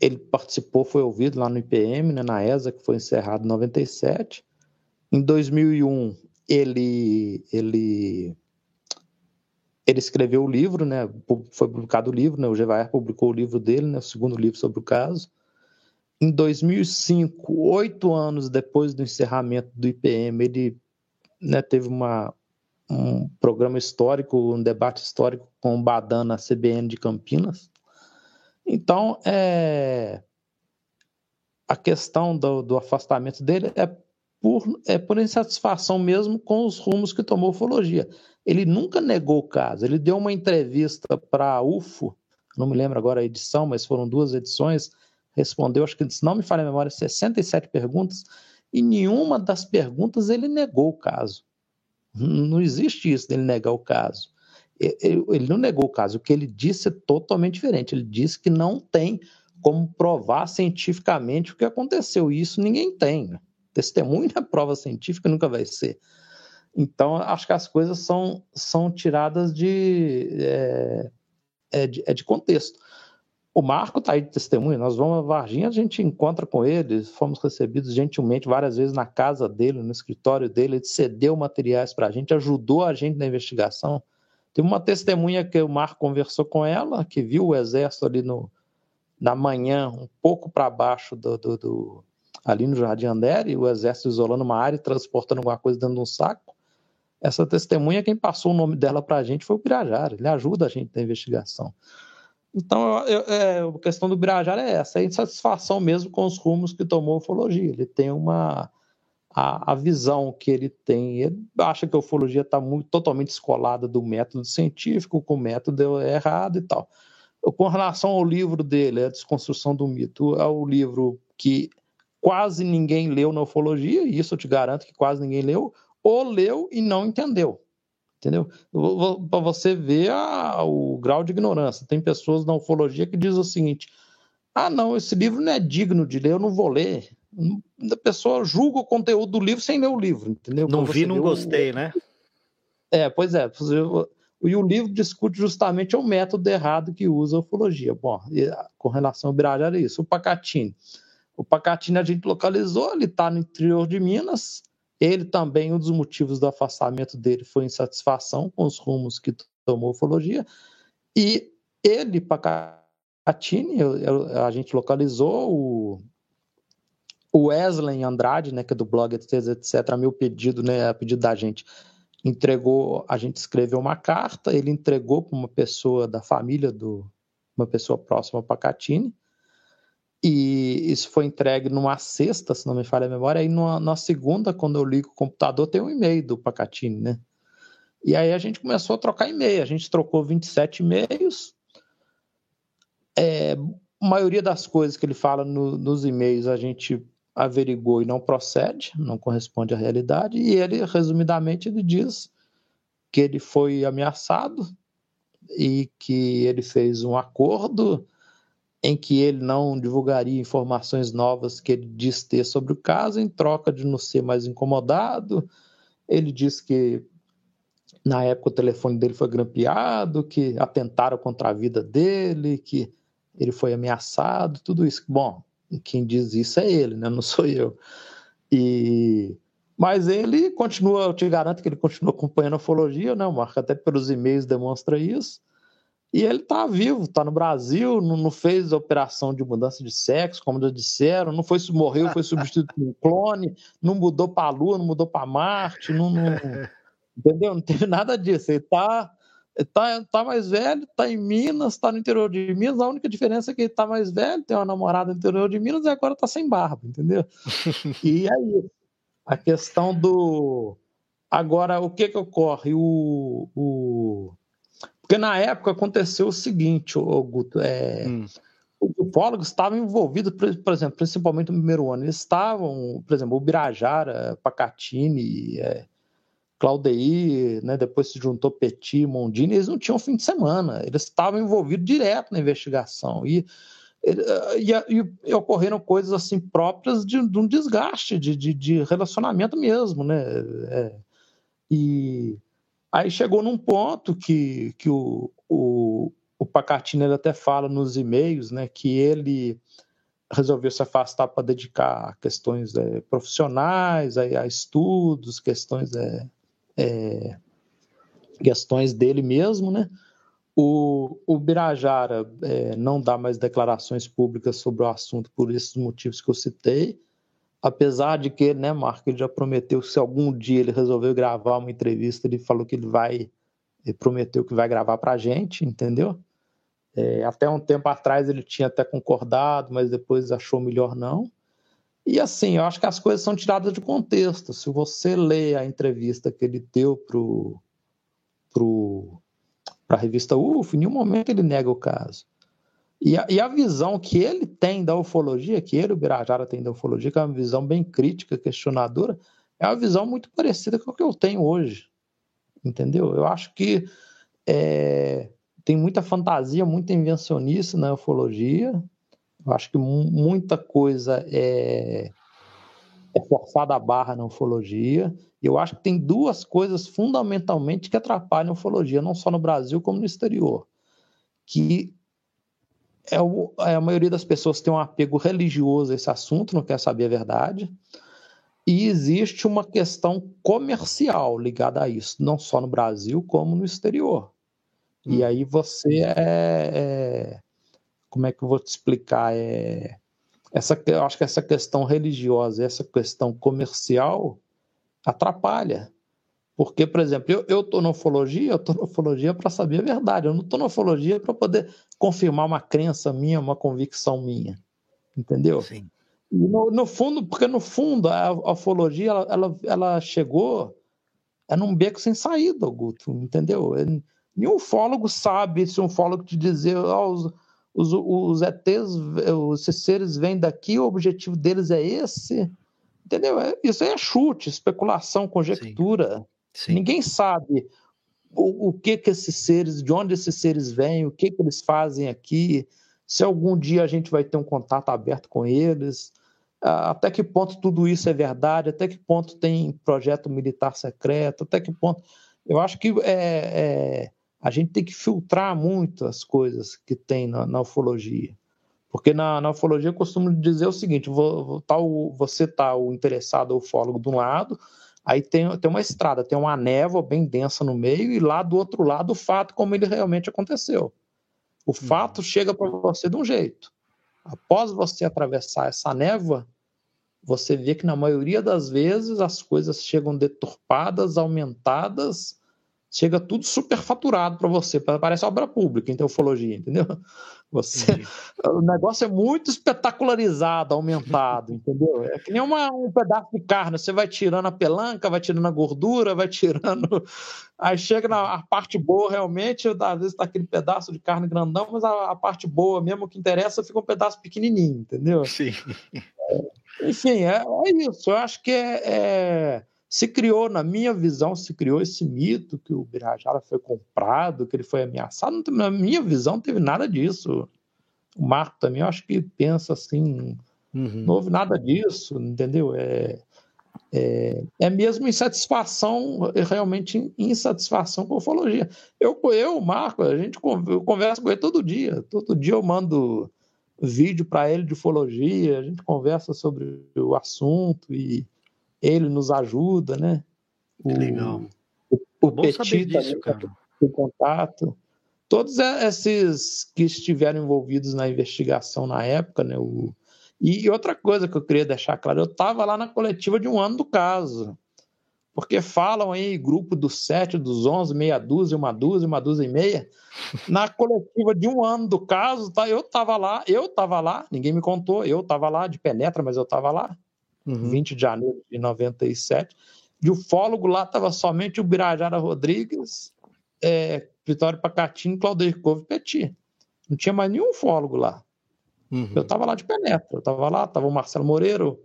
Ele participou, foi ouvido lá no I P M, né, na E S A, que foi encerrado em noventa e sete. Em dois mil e um, ele, ele, ele escreveu o livro, né, foi publicado o livro, né, o Gevaerd publicou o livro dele, né, o segundo livro sobre o caso. Em dois mil e cinco, oito anos depois do encerramento do I P M, ele, né, teve uma, um programa histórico, um debate histórico com o Badan na C B N de Campinas. Então, é, a questão do, do afastamento dele é por, é por insatisfação mesmo com os rumos que tomou a ufologia. Ele nunca negou o caso. Ele deu uma entrevista para a U F O, não me lembro agora a edição, mas foram duas edições, respondeu, acho que, se não me falha a memória, sessenta e sete perguntas, e nenhuma das perguntas ele negou o caso. Não existe isso dele negar o caso. Ele não negou o caso, o que ele disse é totalmente diferente. Ele disse que não tem como provar cientificamente o que aconteceu, e isso ninguém tem. Testemunho é prova científica, nunca vai ser. Então, acho que as coisas são, são tiradas de, é, é de, é de contexto. O Marco está aí de testemunho, nós vamos a Varginha, a gente encontra com ele, fomos recebidos gentilmente várias vezes na casa dele, no escritório dele, ele cedeu materiais para a gente, ajudou a gente na investigação. Teve uma testemunha que o Marco conversou com ela, que viu o exército ali no, na manhã, um pouco para baixo, do, do, do, ali no Jardim Andere, o exército isolando uma área e transportando alguma coisa dentro de um saco. Essa testemunha, quem passou o nome dela para a gente foi o Birajara, ele ajuda a gente na investigação. Então, eu, eu, a questão do Birajara é essa, é a insatisfação mesmo com os rumos que tomou a ufologia. Ele tem uma... A, a visão que ele tem, ele acha que a ufologia está totalmente descolada do método científico, que o método é errado e tal. Com relação ao livro dele, A Desconstrução do Mito, é o livro que quase ninguém leu na ufologia, e isso eu te garanto que quase ninguém leu, ou leu e não entendeu. Entendeu? Para você ver a, o grau de ignorância. Tem pessoas na ufologia que dizem o seguinte: ah, não, esse livro não é digno de ler, eu não vou ler. A pessoa julga o conteúdo do livro sem ler o livro, entendeu? Não vi, não gostei, o... né? É, pois é. E o livro discute justamente o método errado que usa a ufologia. Bom, com relação ao Birajara, é isso. O Pacaccini. O Pacaccini a gente localizou, ele está no interior de Minas. Ele também, um dos motivos do afastamento dele foi insatisfação com os rumos que tomou a ufologia. E ele, Pacaccini, a gente localizou o... O Wesley Andrade, né, que é do blog etc, etc, a meu pedido, né, a pedido da gente, entregou, a gente escreveu uma carta, ele entregou para uma pessoa da família, do, uma pessoa próxima ao Pacaccini, e isso foi entregue numa sexta, se não me falha a memória, aí numa, na segunda, quando eu ligo o computador, tem um e-mail do Pacaccini, né? E aí a gente começou a trocar e-mail, a gente trocou vinte e sete e-mails, é, a maioria das coisas que ele fala no, nos e-mails a gente averigou e não procede, não corresponde à realidade, e ele, resumidamente, ele diz que ele foi ameaçado e que ele fez um acordo em que ele não divulgaria informações novas que ele diz ter sobre o caso, em troca de não ser mais incomodado. Ele diz que na época o telefone dele foi grampeado, que atentaram contra a vida dele, que ele foi ameaçado, tudo isso. Bom, quem diz isso é ele, né? Não sou eu. E... Mas ele continua, eu te garanto que ele continua acompanhando a ufologia, né, Marco? Até pelos e-mails demonstra isso. E ele está vivo, está no Brasil, não, não fez a operação de mudança de sexo, como já disseram, não foi, morreu, foi substituído por um clone, não mudou para a Lua, não mudou para Marte, não, não, entendeu? Não teve nada disso. Ele está tá, tá mais velho, está em Minas, está no interior de Minas, a única diferença é que ele está mais velho, tem uma namorada no interior de Minas e agora está sem barba, entendeu? E é isso. A questão do... Agora, o que que ocorre? O... o... Porque na época aconteceu o seguinte, o Guto, é, hum. os ufólogos estavam envolvidos, por exemplo, principalmente no primeiro ano, eles estavam, por exemplo, o Birajara, Pacaccini, é, Claudei, né, depois se juntou Petit, Mondini, eles não tinham fim de semana, eles estavam envolvidos direto na investigação, e, e, e, e ocorreram coisas assim próprias de, de um desgaste, de, de, de relacionamento mesmo, né, é, e... Aí chegou num ponto que, que o, o, o Pacaccini até fala nos e-mails, né, que ele resolveu se afastar para dedicar a questões é, profissionais, a, a estudos, questões, é, é, questões dele mesmo, né? O, o Birajara é, não dá mais declarações públicas sobre o assunto por esses motivos que eu citei. Apesar de que, né, Marco, ele já prometeu que se algum dia ele resolver gravar uma entrevista, ele falou que ele vai, ele prometeu que vai gravar pra gente, entendeu? É, até um tempo atrás ele tinha até concordado, mas depois achou melhor não. E assim, eu acho que as coisas são tiradas de contexto. Se você lê a entrevista que ele deu pro, pro, pra revista U F O, em nenhum momento ele nega o caso. E a, e a visão que ele tem da ufologia, que ele, o Birajara, tem da ufologia, que é uma visão bem crítica, questionadora, é uma visão muito parecida com o que eu tenho hoje, entendeu? Eu acho que é, tem muita fantasia, muita invencionice na ufologia, eu acho que m- muita coisa é, é forçada a barra na ufologia, e eu acho que tem duas coisas fundamentalmente que atrapalham a ufologia, não só no Brasil como no exterior, que... É o, a maioria das pessoas tem um apego religioso a esse assunto, não quer saber a verdade. E existe uma questão comercial ligada a isso, não só no Brasil, como no exterior. Hum. E aí você é, é... Como é que eu vou te explicar? É, essa, eu acho que essa questão religiosa, essa questão comercial atrapalha. Porque, por exemplo, eu estou na ufologia, eu estou na ufologia para saber a verdade. Eu não estou na ufologia para poder confirmar uma crença minha, uma convicção minha. Entendeu? Sim. No, no fundo, porque no fundo a, a ufologia ela, ela, ela chegou é num beco sem saída, Guto. Entendeu? Nenhum ufólogo sabe, se um ufólogo te dizer oh, os, os, os E Tês, esses seres vêm daqui, o objetivo deles é esse. Entendeu? Isso aí é chute, especulação, conjectura. Sim. Sim. Ninguém sabe o, o que que esses seres, de onde esses seres vêm, o que que eles fazem aqui, se algum dia a gente vai ter um contato aberto com eles, até que ponto tudo isso é verdade, até que ponto tem projeto militar secreto, até que ponto... Eu acho que é, é, a gente tem que filtrar muito as coisas que tem na, na ufologia, porque na, na ufologia eu costumo dizer o seguinte, vou, tá o, você tá o interessado, o ufólogo de um lado... Aí tem, tem uma estrada, tem uma névoa bem densa no meio e lá do outro lado o fato como ele realmente aconteceu. O fato chega para você de um jeito. Após você atravessar essa névoa, você vê que na maioria das vezes as coisas chegam deturpadas, aumentadas, chega tudo superfaturado para você, parece obra pública em teofologia, entendeu? Você, o negócio é muito espetacularizado, aumentado, entendeu? É que nem uma, um pedaço de carne, você vai tirando a pelanca, vai tirando a gordura, vai tirando... Aí chega na a parte boa realmente, às vezes está aquele pedaço de carne grandão, mas a, a parte boa mesmo que interessa fica um pedaço pequenininho, entendeu? Sim. É, enfim, é, é isso, eu acho que é, é... se criou, na minha visão, se criou esse mito que o Birajara foi comprado, que ele foi ameaçado. Na minha visão, não teve nada disso. O Marco também, eu acho que pensa assim, uhum. Não houve nada disso, entendeu? É, É, é mesmo insatisfação, realmente insatisfação com a ufologia. Eu, eu Marco, a gente conversa com ele todo dia. Todo dia eu mando vídeo para ele de ufologia, a gente conversa sobre o assunto e ele nos ajuda, né? O, legal. O, o Petit disso, também, o contato. Todos esses que estiveram envolvidos na investigação na época, né? O, E outra coisa que eu queria deixar claro, eu estava lá na coletiva de um ano do caso, porque falam aí grupo dos sete, dos onze, meia dúzia, uma dúzia, uma dúzia e meia. Na coletiva de um ano do caso, tá, eu estava lá, eu estava lá, ninguém me contou, eu estava lá de penetra, mas eu estava lá, uhum. vinte de janeiro de noventa e sete. De ufólogo lá estava somente o Birajara Rodrigues, é, Vitório Pacaccini, Cláudio Covo e Petit. Não tinha mais nenhum ufólogo lá. Uhum. Eu estava lá de penetra, eu estava lá, estava o Marcelo Moreiro,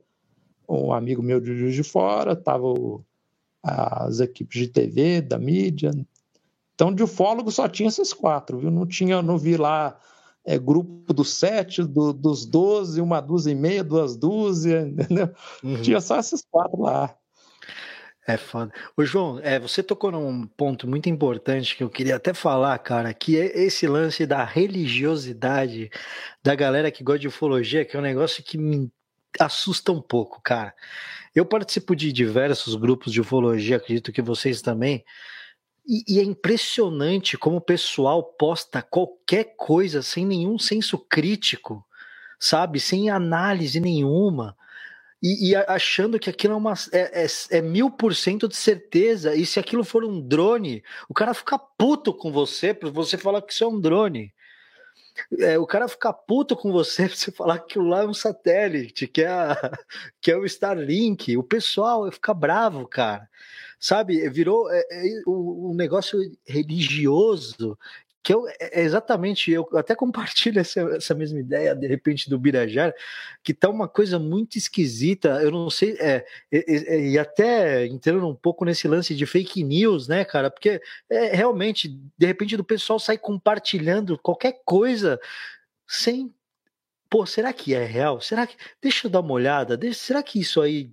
um amigo meu de Juiz de Fora, estavam as equipes de T V, da mídia. Então, de ufólogo só tinha esses quatro, viu? Não tinha, não vi lá é, grupo dos sete, do, dos doze, uma dúzia e meia, duas dúzias, entendeu? Uhum. Tinha só esses quatro lá. É foda. Ô, João, é, você tocou num ponto muito importante que eu queria até falar, cara, que é esse lance da religiosidade da galera que gosta de ufologia, que é um negócio que me assusta um pouco, cara. Eu participo de diversos grupos de ufologia, acredito que vocês também, e, e é impressionante como o pessoal posta qualquer coisa sem nenhum senso crítico, sabe? Sem análise nenhuma. E, e achando que aquilo é uma é mil por cento de certeza, e se aquilo for um drone, o cara fica puto com você por você falar que isso é um drone. É, o cara fica puto com você por você falar que aquilo lá é um satélite, que é, a, que é o Starlink. O pessoal fica bravo, cara. Sabe? Virou é, é, um negócio religioso. Que eu, é exatamente, eu até compartilho essa, essa mesma ideia, de repente, do Birajara, que tá uma coisa muito esquisita, eu não sei, é, é, é, e até entrando um pouco nesse lance de fake news, né, cara, porque é, realmente, de repente, do pessoal sai compartilhando qualquer coisa sem, pô, será que é real? Será que, deixa eu dar uma olhada, deixa, será que isso aí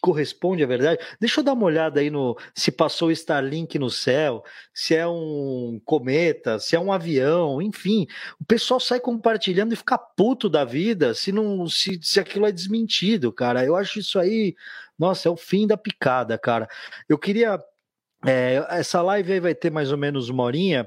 corresponde à verdade? Deixa eu dar uma olhada aí no se passou o Starlink no céu, se é um cometa, se é um avião, enfim. O pessoal sai compartilhando e fica puto da vida se, não, se, se aquilo é desmentido, cara. Eu acho isso aí, nossa, é o fim da picada, cara. Eu queria... É, essa live aí vai ter mais ou menos uma horinha.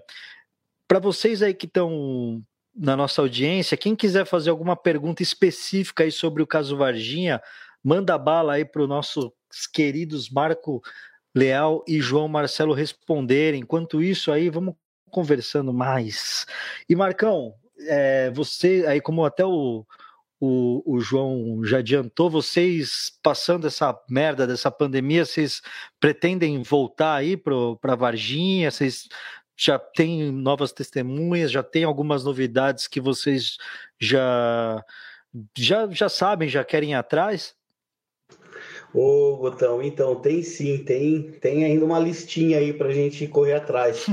Para vocês aí que estão... na nossa audiência, quem quiser fazer alguma pergunta específica aí sobre o caso Varginha, manda bala aí para os nossos queridos Marco Leal e João Marcelo responderem. Enquanto isso aí, vamos conversando mais. E Marcão, é, você aí, como até o, o, o João já adiantou, vocês passando essa merda dessa pandemia, vocês pretendem voltar aí para Varginha? Vocês já tem novas testemunhas? Já tem algumas novidades que vocês já, já, já sabem, já querem ir atrás? Ô, Gutão, então, tem sim, tem, tem ainda uma listinha aí para a gente correr atrás.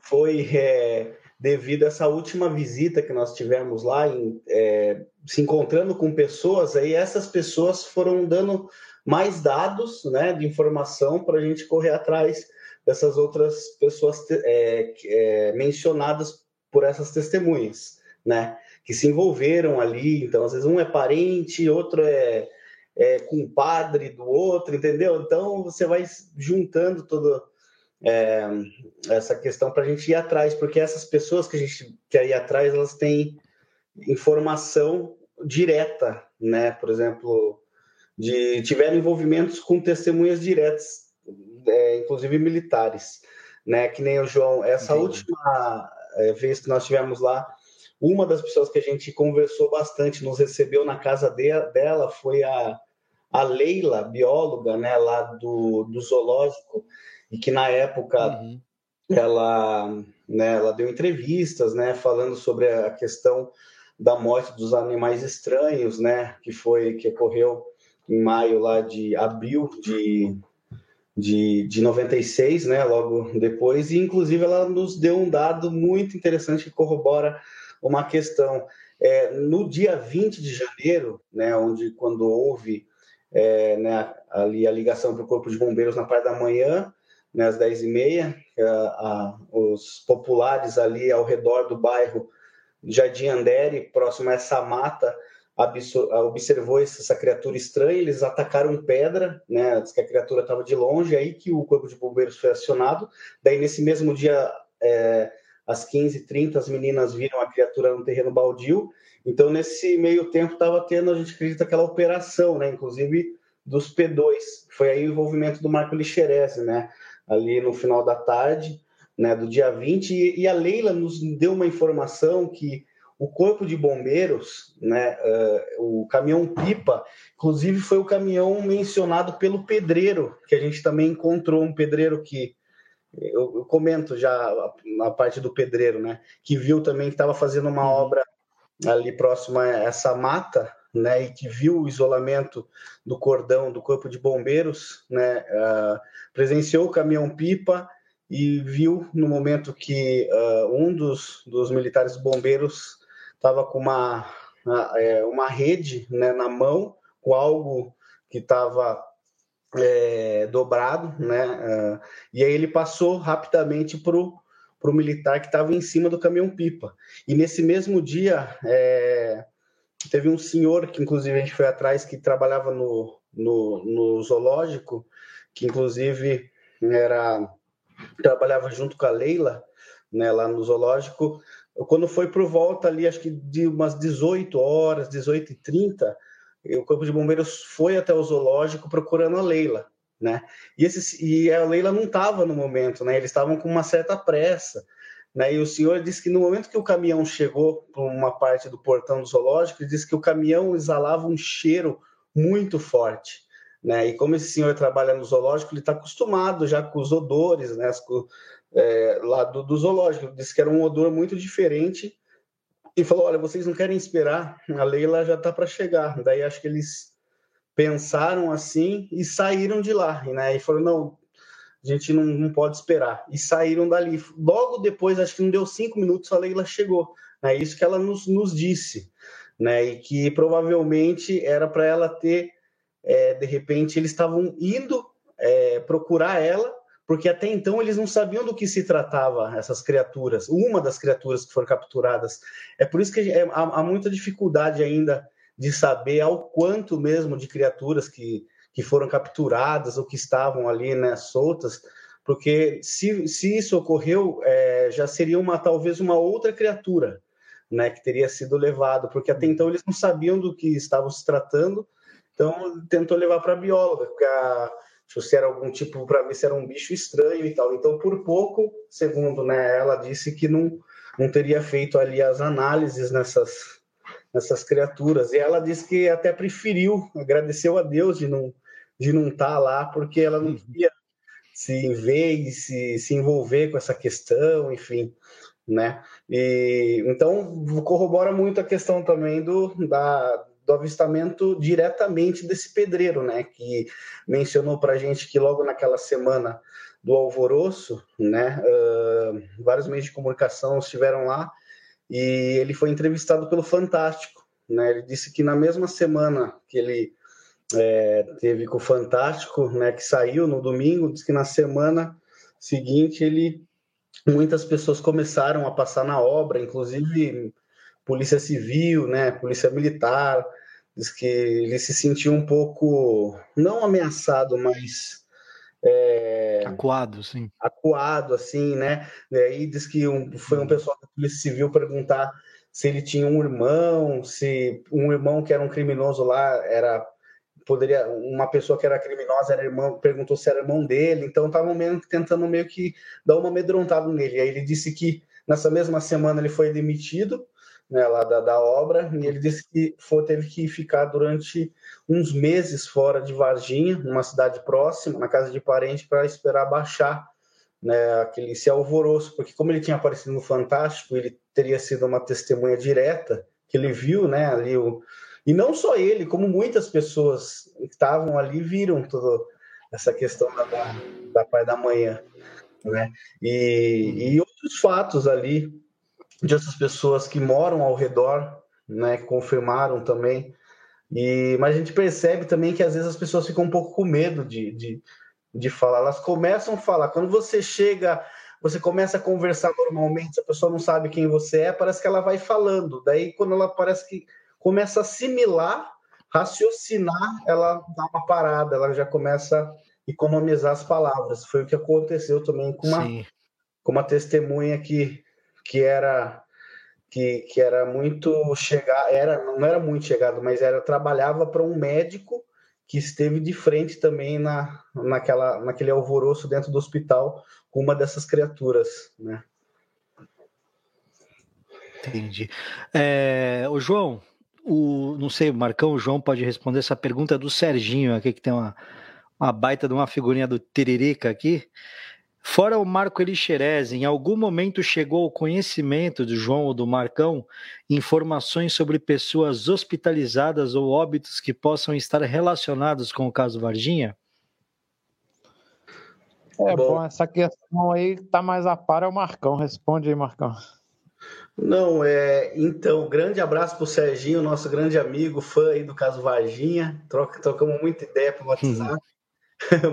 Foi é, devido a essa última visita que nós tivemos lá, em, é, se encontrando com pessoas, aí essas pessoas foram dando mais dados, né, de informação para a gente correr atrás dessas outras pessoas é, é, mencionadas por essas testemunhas, né, que se envolveram ali. Então, às vezes um é parente, outro é... É, compadre do outro, entendeu? Então você vai juntando toda é, essa questão para a gente ir atrás, porque essas pessoas que a gente quer ir atrás, elas têm informação direta, né? Por exemplo, de, tiveram envolvimentos com testemunhas diretas, é, inclusive militares, né? Que nem o João. Essa Entendi. última vez que nós tivemos lá, uma das pessoas que a gente conversou bastante, nos recebeu na casa dela, foi a, a Leila, bióloga, né, lá do, do zoológico, e que na época uhum. ela, né, ela deu entrevistas, né, falando sobre a questão da morte dos animais estranhos, né, que foi, que ocorreu em maio lá de abril de, de, de noventa e seis, né, logo depois, e inclusive ela nos deu um dado muito interessante que corrobora uma questão. É, no dia vinte de janeiro, né, onde, quando houve é, né, ali a ligação para o Corpo de Bombeiros na parte da manhã, né, às dez e meia, a, a, os populares ali ao redor do bairro Jardim Andere, próximo a essa mata, observou essa criatura estranha, eles atacaram pedra, né, diz que a criatura estava de longe, aí que o Corpo de Bombeiros foi acionado. Daí, nesse mesmo dia, é, às quinze e trinta, as meninas viram a criatura no terreno baldio. Então, nesse meio tempo, estava tendo, a gente acredita, aquela operação, né, inclusive dos P dois. Foi aí o envolvimento do Marco Cherese, né, ali no final da tarde, né, do dia vinte. E, e a Leila nos deu uma informação que o Corpo de Bombeiros, né, uh, o caminhão-pipa, inclusive foi o caminhão mencionado pelo pedreiro, que a gente também encontrou um pedreiro que, eu, eu comento já a, a parte do pedreiro, né, que viu também que estava fazendo uma obra ali próxima a essa mata, né, e que viu o isolamento do cordão do Corpo de Bombeiros, né, uh, presenciou o caminhão-pipa, e viu no momento que uh, um dos, dos militares bombeiros estava com uma, uma rede, né, na mão, com algo que estava é, dobrado, né? E aí ele passou rapidamente para o militar que estava em cima do caminhão-pipa. E nesse mesmo dia, é, teve um senhor, que inclusive a gente foi atrás, que trabalhava no, no, no zoológico, que inclusive era, trabalhava junto com a Leila, né, lá no zoológico. Quando foi por volta ali, acho que de umas dezoito horas, dezoito e trinta, o Corpo de Bombeiros foi até o zoológico procurando a Leila, né? E, esse, e a Leila não estava no momento, né? Eles estavam com uma certa pressa, né? E o senhor disse que no momento que o caminhão chegou para uma parte do portão do zoológico, ele disse que o caminhão exalava um cheiro muito forte, né? E como esse senhor trabalha no zoológico, ele está acostumado já com os odores, né? Com, É, lá do, do zoológico, ele disse que era um odor muito diferente e falou, olha, vocês não querem esperar, a Leila já está para chegar. Daí acho que eles pensaram assim e saíram de lá, né? E falaram, não, a gente não, não pode esperar, e saíram dali. Logo depois, acho que não deu cinco minutos, a Leila chegou, né? Isso que ela nos, nos disse, né? E que provavelmente era para ela ter, é, de repente eles estavam indo é, procurar ela, porque até então eles não sabiam do que se tratava essas criaturas, uma das criaturas que foram capturadas. É por isso que há muita dificuldade ainda de saber ao quanto mesmo de criaturas que, que foram capturadas ou que estavam ali, né, soltas, porque se, se isso ocorreu, é, já seria uma, talvez uma outra criatura, né, que teria sido levado, porque até então eles não sabiam do que estavam se tratando, então tentou levar para a bióloga, porque a... se era algum tipo, para ver se era um bicho estranho e tal. Então, por pouco, segundo, né, ela disse que não, não teria feito ali as análises nessas, nessas criaturas. E ela disse que até preferiu, agradeceu a Deus de não de não estar lá, porque ela não queria se ver e se, se envolver com essa questão, enfim, né? E, então, corrobora muito a questão também do... da do avistamento diretamente desse pedreiro, né, que mencionou para a gente que logo naquela semana do alvoroço, né, uh, vários meios de comunicação estiveram lá e ele foi entrevistado pelo Fantástico, né? Ele disse que na mesma semana que ele é, teve com o Fantástico, né, que saiu no domingo, disse que na semana seguinte ele, muitas pessoas começaram a passar na obra, inclusive polícia civil, né, polícia militar. Diz que ele se sentiu um pouco, não ameaçado, mas... É, acuado, sim. Acuado, assim, né? E aí diz que um, foi um pessoal da polícia civil perguntar se ele tinha um irmão, se um irmão que era um criminoso lá, era poderia uma pessoa que era criminosa, era irmão, perguntou se era irmão dele, então estavam meio que tentando meio que dar uma amedrontada nele. Aí ele disse que nessa mesma semana ele foi demitido, né, lá da, da obra, e ele disse que foi, teve que ficar durante uns meses fora de Varginha, numa cidade próxima, na casa de parente, para esperar baixar, né, aquele esse alvoroço, porque como ele tinha aparecido no Fantástico, ele teria sido uma testemunha direta, que ele viu, né, ali o... E não só ele, como muitas pessoas que estavam ali viram toda essa questão da, da, da parte da manhã, né, e, e outros fatos ali, de essas pessoas que moram ao redor, né, confirmaram também E, mas a gente percebe também que às vezes as pessoas ficam um pouco com medo de, de, de falar. Elas começam a falar. Quando você chega, você começa a conversar normalmente, se a pessoa não sabe quem você é, parece que ela vai falando. Daí, quando ela parece que começa a assimilar, raciocinar, ela dá uma parada, ela já começa a economizar as palavras. Foi o que aconteceu também com uma, com uma testemunha que, que era... Que, que era muito chegado, era, não era muito chegado, mas era, trabalhava para um médico que esteve de frente também na, naquela, naquele alvoroço dentro do hospital com uma dessas criaturas, né? Entendi. É, o João, o, não sei, o Marcão, o João pode responder essa pergunta do Serginho aqui, que tem uma, uma baita de uma figurinha do Tiririca aqui. Fora o Marco Cherese, em algum momento chegou ao conhecimento do João ou do Marcão informações sobre pessoas hospitalizadas ou óbitos que possam estar relacionados com o caso Varginha? É bom, bom essa questão aí tá mais a par, é o Marcão. Responde aí, Marcão. Não, é, então, grande abraço pro Serginho, nosso grande amigo, fã aí do caso Varginha. Troca, trocamos muita ideia pelo WhatsApp. Hum.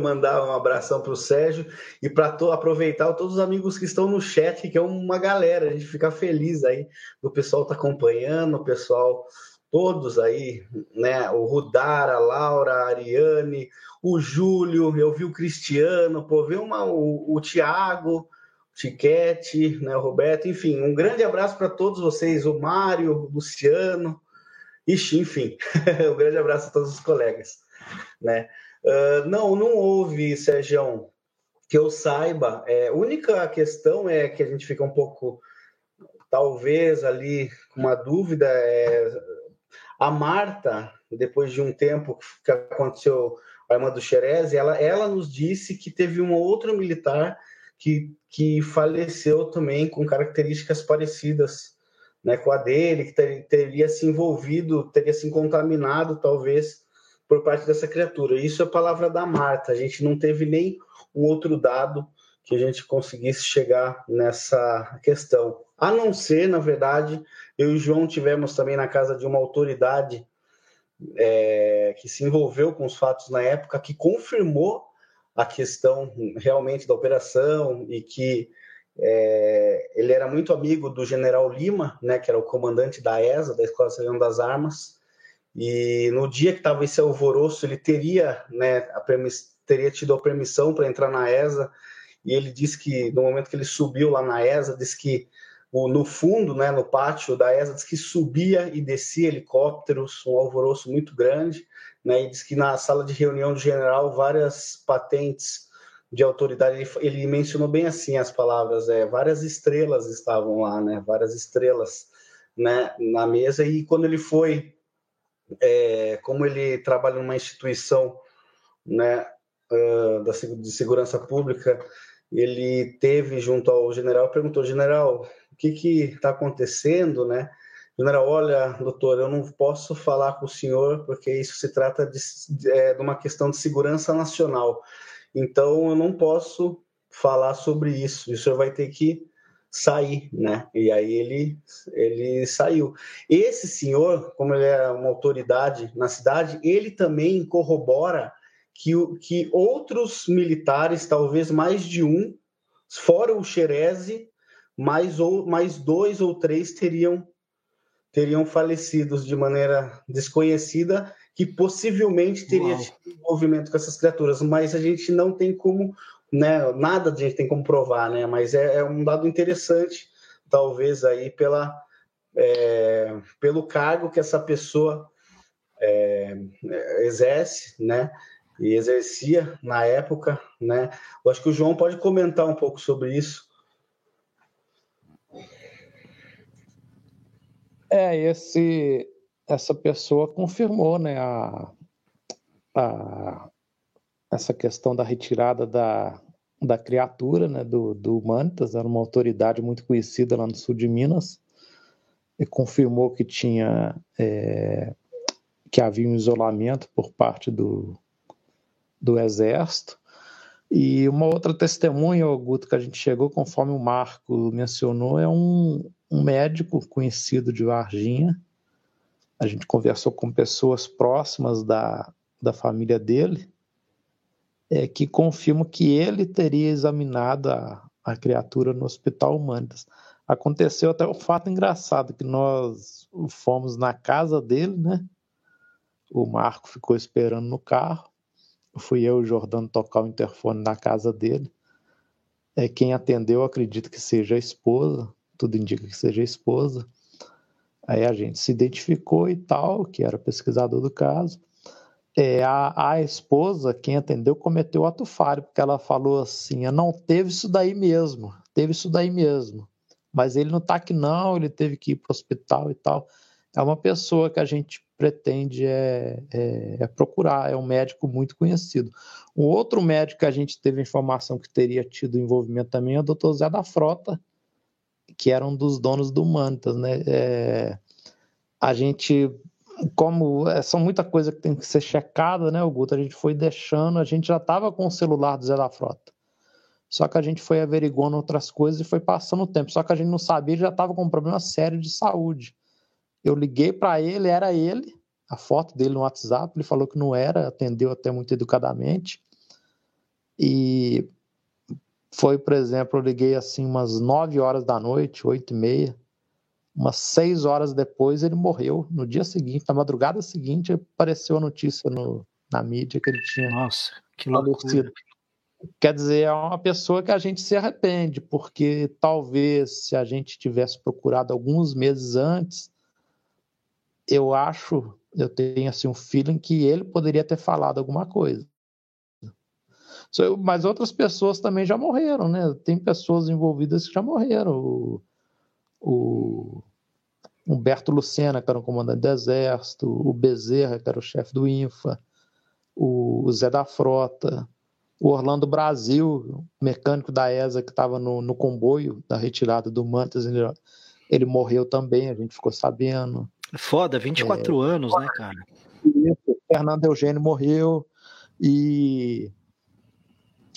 Mandar um abração para o Sérgio e para to- aproveitar todos os amigos que estão no chat, que é uma galera, a gente fica feliz aí, o pessoal está acompanhando, o pessoal, todos aí, né, o Rudara, a Laura, a Ariane, o Júlio, eu vi o Cristiano, pô, vi uma, o, o Tiago, o Tiquete, né, o Roberto, enfim, um grande abraço para todos vocês, o Mário, o Luciano, ixi, enfim, um grande abraço a todos os colegas, né. Uh, não, não houve, Sérgio, que eu saiba. É, a única questão é que a gente fica um pouco, talvez, ali com uma dúvida. É, a Marta, depois de um tempo que aconteceu a irmã do Cherese, ela, ela nos disse que teve um outro militar que, que faleceu também com características parecidas, né, com a dele, que ter, teria se envolvido, teria se contaminado, talvez, por parte dessa criatura. Isso é a palavra da Marta. A gente não teve nem um outro dado que a gente conseguisse chegar nessa questão. A não ser, na verdade, eu e o João tivemos também na casa de uma autoridade é, que se envolveu com os fatos na época, que confirmou a questão realmente da operação e que é, ele era muito amigo do general Lima, né, que era o comandante da E S A, da Escola Civil das Armas. E no dia que estava esse alvoroço, ele teria, né, a permiss... teria tido a permissão para entrar na E S A, e ele disse que, no momento que ele subiu lá na E S A, disse que no fundo, né, no pátio da E S A, disse que subia e descia helicópteros, um alvoroço muito grande, né, e disse que na sala de reunião do general, várias patentes de autoridade, ele, ele mencionou bem assim as palavras, é, várias estrelas estavam lá, né, várias estrelas, né, na mesa, e quando ele foi... É, como ele trabalha numa instituição, né, de segurança pública, ele teve junto ao general, perguntou, general, o que que está acontecendo, né? General, olha, doutor, eu não posso falar com o senhor porque isso se trata de, de, de uma questão de segurança nacional, então eu não posso falar sobre isso, o senhor vai ter que sair, né? E aí ele, ele saiu. Esse senhor, como ele é uma autoridade na cidade, ele também corrobora que, que outros militares, talvez mais de um, fora o Cherese, mais, ou, mais dois ou três teriam, teriam falecidos de maneira desconhecida, que possivelmente teria tido envolvimento com essas criaturas, mas a gente não tem como... Né? Nada a gente tem como provar, né? Mas é, é um dado interessante, talvez aí pela, é, pelo cargo que essa pessoa é, exerce, né? E exercia na época, né? Eu acho que o João pode comentar um pouco sobre isso. É, esse, essa pessoa confirmou, né, a, a... essa questão da retirada da, da criatura, né, do, do Humanitas. Era uma autoridade muito conhecida lá no sul de Minas, e confirmou que tinha é, que havia um isolamento por parte do, do Exército. E uma outra testemunha, Guto, que a gente chegou, conforme o Marco mencionou, é um, um médico conhecido de Varginha, a gente conversou com pessoas próximas da, da família dele, é, que confirmam que ele teria examinado a, a criatura no Hospital Humanitas. Aconteceu até um fato engraçado, que nós fomos na casa dele, né? O Marco ficou esperando no carro, fui eu e o Giordano tocar o interfone na casa dele. É, quem atendeu, acredito que seja a esposa, tudo indica que seja a esposa. Aí a gente se identificou e tal, que era pesquisador do caso. É, a, a esposa, quem atendeu, cometeu ato falho, porque ela falou assim: não, teve isso daí mesmo, teve isso daí mesmo. Mas ele não tá aqui não, ele teve que ir para o hospital e tal. É uma pessoa que a gente pretende é, é, é procurar, é um médico muito conhecido. Um outro médico que a gente teve informação que teria tido envolvimento também é o doutor Zé da Frota, que era um dos donos do Humanitas, né? É, a gente, como é, são muita coisa que tem que ser checada, né, Guto? A gente foi deixando, a gente já estava com o celular do Zé da Frota, só que a gente foi averiguando outras coisas e foi passando o tempo, só que a gente não sabia, já estava com um problema sério de saúde. Eu liguei para ele, era ele, a foto dele no WhatsApp, ele falou que não era, atendeu até muito educadamente. E foi, por exemplo, eu liguei assim umas nove horas da noite, oito e meia, umas seis horas depois ele morreu. No dia seguinte, na madrugada seguinte, apareceu a notícia no, na mídia que ele tinha... Nossa, que loucura! Quer dizer, é uma pessoa que a gente se arrepende, porque talvez se a gente tivesse procurado alguns meses antes... Eu acho, eu tenho assim, um feeling que ele poderia ter falado alguma coisa. Mas outras pessoas também já morreram, né? Tem pessoas envolvidas que já morreram. O, o Humberto Lucena, que era o comandante do Exército, o Bezerra, que era o chefe do INFA, o, o Zé da Frota, o Orlando Brasil, mecânico da E S A, que estava no, no comboio da retirada do Mantas, ele, ele morreu também, a gente ficou sabendo. Foda, vinte e quatro é, anos, né, cara? Fernando Eugênio morreu e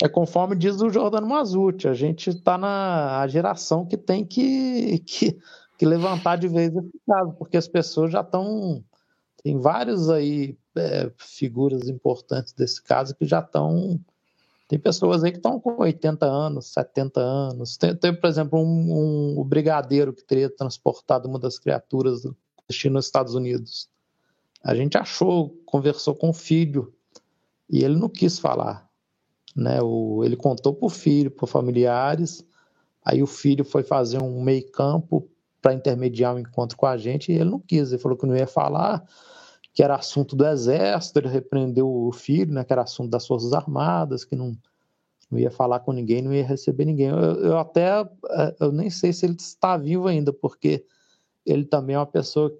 é conforme diz o Giordano Mazuti, a gente está na geração que tem que, que, que levantar de vez esse caso, porque as pessoas já estão... Tem vários aí é, figuras importantes desse caso que já estão... Tem pessoas aí que estão com oitenta anos, setenta anos. Tem, tem por exemplo, um, um, um brigadeiro que teria transportado uma das criaturas do China nos Estados Unidos. A gente achou, conversou com o filho e ele não quis falar, né? O, ele contou para o filho, para familiares, aí o filho foi fazer um meio campo para intermediar um encontro com a gente e ele não quis, ele falou que não ia falar, que era assunto do Exército, ele repreendeu o filho, né? Que era assunto das Forças Armadas, que não, não ia falar com ninguém, não ia receber ninguém. Eu, eu até, eu nem sei se ele está vivo ainda, porque ele também é uma pessoa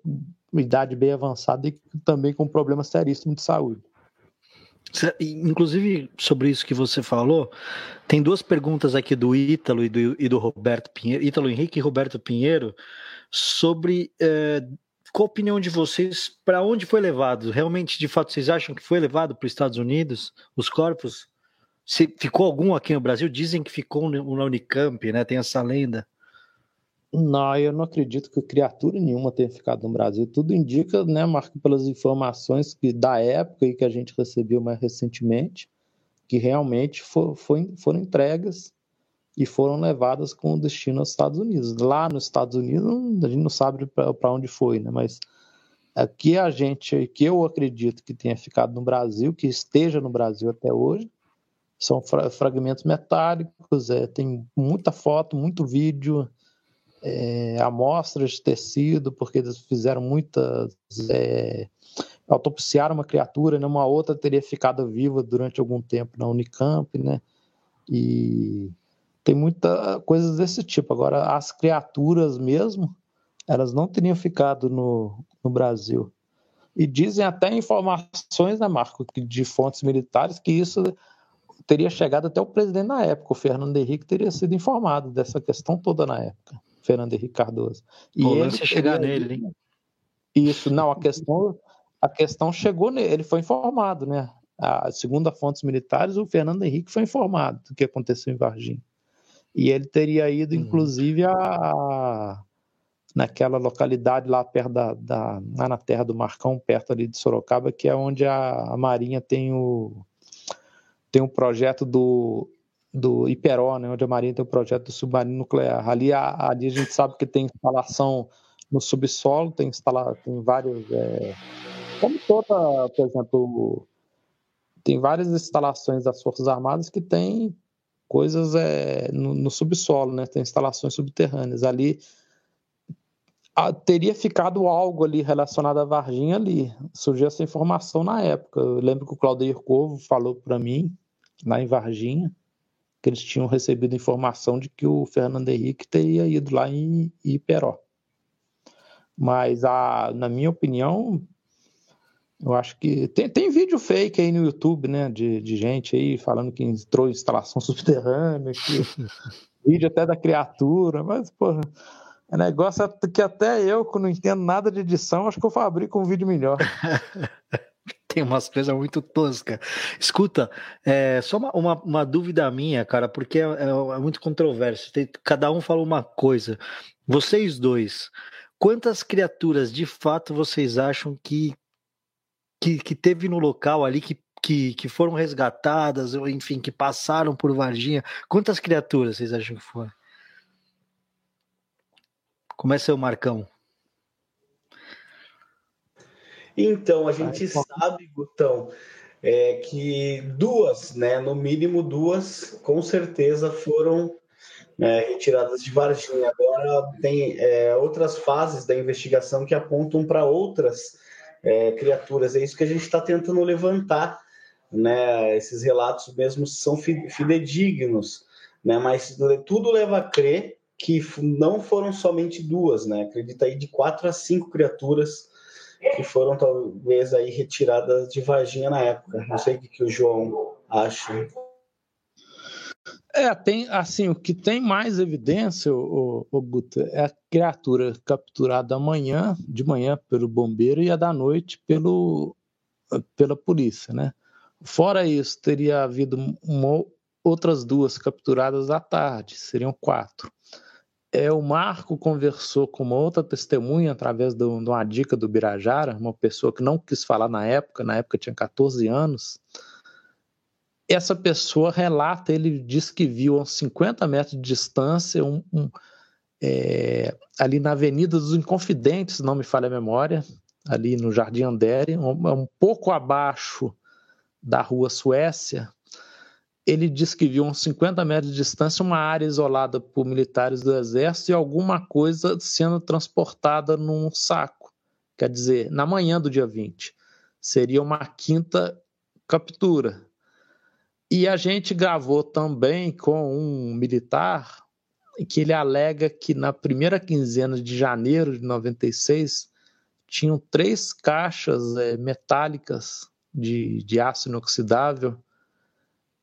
com idade bem avançada e também com problema seríssimo de saúde. Inclusive, sobre isso que você falou, tem duas perguntas aqui do Ítalo e do, e do Roberto Pinheiro, Ítalo Henrique e Roberto Pinheiro, sobre é, qual a opinião de vocês, para onde foi levado? Realmente, de fato, vocês acham que foi levado para os Estados Unidos, os corpos? Se ficou algum aqui no Brasil? Dizem que ficou na Unicamp, né? Tem essa lenda. Não, eu não acredito que criatura nenhuma tenha ficado no Brasil. Tudo indica, né, Marco, pelas informações que, da época e que a gente recebeu mais recentemente, que realmente for, foi, foram entregas e foram levadas com destino aos Estados Unidos. Lá nos Estados Unidos, a gente não sabe para onde foi, né? Mas aqui a gente, que eu acredito que tenha ficado no Brasil, que esteja no Brasil até hoje, são fra- fragmentos metálicos, é, tem muita foto, muito vídeo... É, amostras de tecido, porque eles fizeram muitas... É, autopsiaram uma criatura, né? Uma outra teria ficado viva durante algum tempo na Unicamp, né? E tem muita coisas desse tipo. Agora, as criaturas mesmo, elas não teriam ficado no, no Brasil. E dizem até informações, né, Marco, de fontes militares, que isso... teria chegado até o presidente na época, o Fernando Henrique teria sido informado dessa questão toda na época, Fernando Henrique Cardoso. E ele teria... chegar nele, hein? Isso, não, a questão, a questão chegou nele, ele foi informado, né? A, segundo as fontes militares, o Fernando Henrique foi informado do que aconteceu em Varginha. E ele teria ido, inclusive, a, naquela localidade lá perto da, da lá na terra do Marcão, perto ali de Sorocaba, que é onde a, a Marinha tem o tem um projeto do do Iperó, né, onde a Marinha tem o projeto do submarino nuclear. Ali a, ali a gente sabe que tem instalação no subsolo, tem instala tem vários é, como toda, por exemplo, tem várias instalações das Forças Armadas que tem coisas é, no, no subsolo, né, tem instalações subterrâneas ali. Ah, teria ficado algo ali relacionado à Varginha ali, surgiu essa informação na época. Eu lembro que o Cláudio Covo falou para mim, lá em Varginha, que eles tinham recebido informação de que o Fernando Henrique teria ido lá em Iperó. Mas, a, na minha opinião, eu acho que... Tem, tem vídeo fake aí no YouTube, né, de, de gente aí falando que entrou em instalação subterrânea, que... vídeo até da criatura, mas, porra... É negócio que até eu, que não entendo nada de edição, acho que eu fabrico um vídeo melhor. Tem umas coisas muito toscas. Escuta, é, só uma, uma, uma dúvida minha, cara, porque é, é, é muito controverso. Tem, cada um fala uma coisa. Vocês dois, quantas criaturas de fato vocês acham que, que, que teve no local ali, que, que, que foram resgatadas, ou enfim, que passaram por Varginha? Quantas criaturas vocês acham que foram? Começa aí, o Marcão. Então, a gente sabe, Gutão, é, que duas, né, no mínimo duas, com certeza foram é, retiradas de Varginha. Agora tem é, outras fases da investigação que apontam para outras é, criaturas. É isso que a gente está tentando levantar, né? Esses relatos mesmo são fidedignos, né? Mas tudo leva a crer que não foram somente duas, né? Acredita aí de quatro a cinco criaturas que foram talvez aí retiradas de Varginha na época. Não sei o que, que o João acha. É, tem assim, o que tem mais evidência, o, o Guto, é a criatura capturada amanhã, de manhã pelo bombeiro e a da noite pelo, pela polícia, né? Fora isso, teria havido uma, outras duas capturadas à tarde, seriam quatro. É, o Marco conversou com uma outra testemunha através de uma dica do Birajara, uma pessoa que não quis falar na época, na época tinha catorze anos. Essa pessoa relata, ele diz que viu a uns cinquenta metros de distância, um, um, é, ali na Avenida dos Inconfidentes, não me falha a memória, ali no Jardim Andere, um, um pouco abaixo da Rua Suécia. Ele diz que viu a uns cinquenta metros de distância uma área isolada por militares do Exército e alguma coisa sendo transportada num saco. Quer dizer, na manhã do dia vinte. Seria uma quinta captura. E a gente gravou também com um militar que ele alega que na primeira quinzena de janeiro de noventa e seis tinham três caixas é, metálicas de, de aço inoxidável,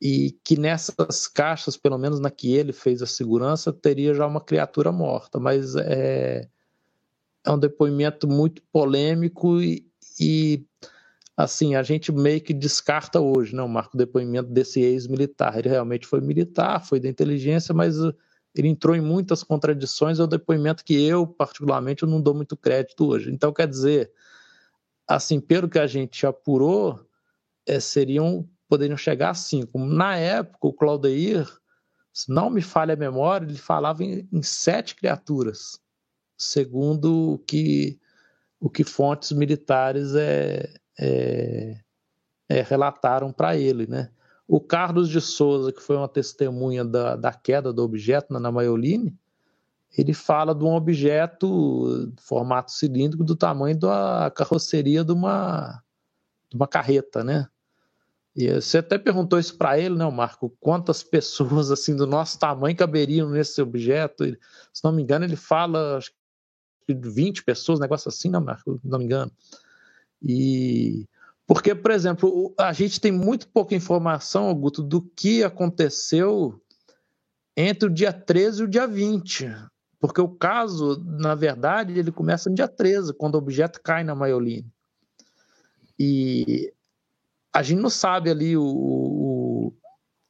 e que nessas caixas, pelo menos na que ele fez a segurança, teria já uma criatura morta. Mas é, é um depoimento muito polêmico e, e assim, a gente meio que descarta hoje, né, Marco, o depoimento desse ex-militar. Ele realmente foi militar, foi da inteligência, mas ele entrou em muitas contradições. É um depoimento que eu, particularmente, eu não dou muito crédito hoje. Então, quer dizer, assim, pelo que a gente apurou, é, seriam... poderiam chegar a cinco. Na época, o Claudeir, se não me falha a memória, ele falava em, em sete criaturas, segundo o que, o que fontes militares é, é, é, relataram para ele, né? O Carlos de Souza, que foi uma testemunha da, da queda do objeto na Maiolina, ele fala de um objeto de formato cilíndrico do tamanho da carroceria de uma, de uma carreta, né? E você até perguntou isso para ele, né, Marco? Quantas pessoas assim do nosso tamanho caberiam nesse objeto? Ele, se não me engano, ele fala acho que vinte pessoas, um negócio assim, né, Marco? Se não me engano. E porque, por exemplo, a gente tem muito pouca informação, Guto, do que aconteceu entre o dia treze e o dia vinte. Porque o caso, na verdade, ele começa no dia treze, quando o objeto cai na Maiolina. E... a gente não sabe ali o... o...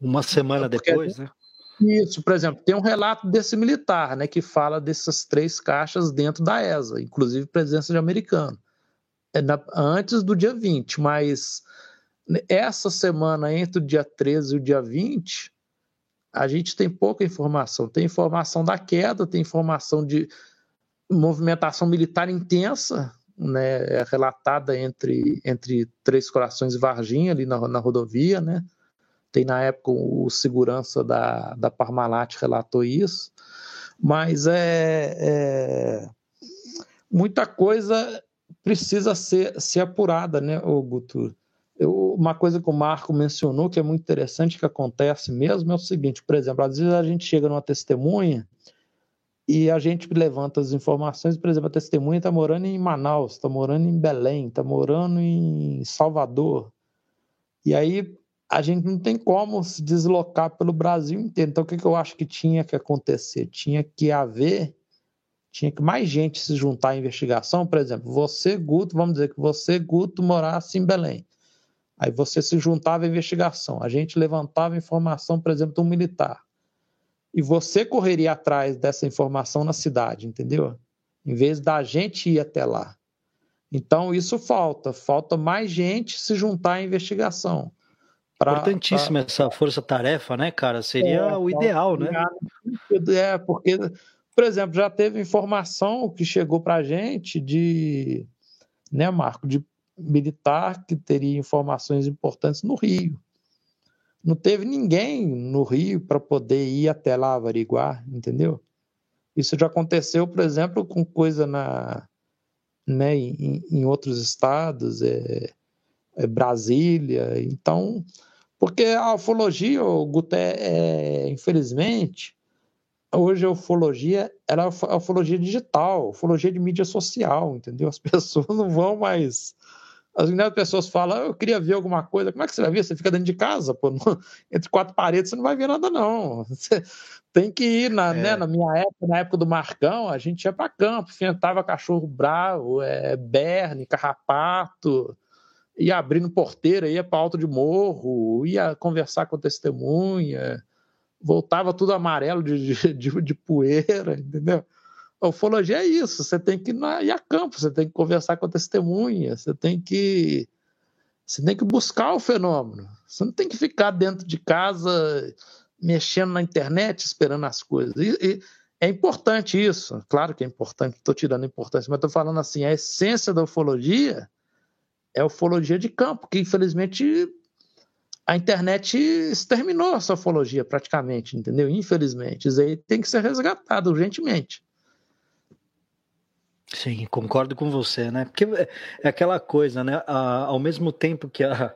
uma semana depois, né? Isso, por exemplo, tem um relato desse militar, né, que fala dessas três caixas dentro da E S A, inclusive presença de americano, é na, antes do dia vinte, mas essa semana entre o dia treze e o dia vinte, a gente tem pouca informação. Tem informação da queda, tem informação de movimentação militar intensa, né, relatada entre, entre Três Corações e Varginha, ali na, na rodovia, né? Tem, na época, o segurança da, da Parmalat relatou isso, mas é, é muita coisa precisa ser, ser apurada, né, Guto? Eu, uma coisa que o Marco mencionou, que é muito interessante, que acontece mesmo, é o seguinte, por exemplo, às vezes a gente chega numa testemunha e a gente levanta as informações, por exemplo, a testemunha está morando em Manaus, está morando em Belém, está morando em Salvador, e aí a gente não tem como se deslocar pelo Brasil inteiro. Então, o que eu acho que tinha que acontecer? Tinha que haver, tinha que mais gente se juntar à investigação. Por exemplo, você, Guto, vamos dizer que você, Guto, morasse em Belém. Aí você se juntava à investigação. A gente levantava informação, por exemplo, de um militar. E você correria atrás dessa informação na cidade, entendeu? Em vez da gente ir até lá. Então, isso falta. Falta mais gente se juntar à investigação. Pra, Importantíssima pra... essa força-tarefa, né, cara? Seria é, o ideal, né? É, porque, por exemplo, já teve informação que chegou para a gente de, né, Marco, de militar que teria informações importantes no Rio. Não teve ninguém no Rio para poder ir até lá averiguar, entendeu? Isso já aconteceu, por exemplo, com coisa na, né, em, em outros estados, é, é Brasília, então... Porque a ufologia, Guto, é, é, infelizmente, hoje a ufologia ela é a ufologia digital, a ufologia de mídia social, entendeu? As pessoas não vão mais... As pessoas falam, eu queria ver alguma coisa. Como é que você vai ver? Você fica dentro de casa, pô, entre quatro paredes, você não vai ver nada, não. Você tem que ir, na, é. né, na minha época, na época do Marcão, a gente ia para campo, enfrentava cachorro bravo, é, berne, carrapato... ia abrindo porteira, ia para alto de morro, ia conversar com a testemunha, voltava tudo amarelo de, de, de poeira, entendeu? A ufologia é isso, você tem que ir, na, ir a campo, você tem que conversar com a testemunha, você tem que, você tem que buscar o fenômeno, você não tem que ficar dentro de casa mexendo na internet, esperando as coisas. E, e é importante isso, claro que é importante, estou tirando a importância, mas estou falando assim, a essência da ufologia é a ufologia de campo, que infelizmente a internet exterminou essa ufologia praticamente, entendeu? Infelizmente. Isso aí tem que ser resgatado urgentemente. Sim, concordo com você, né? Porque é aquela coisa, né? A, ao mesmo tempo que a,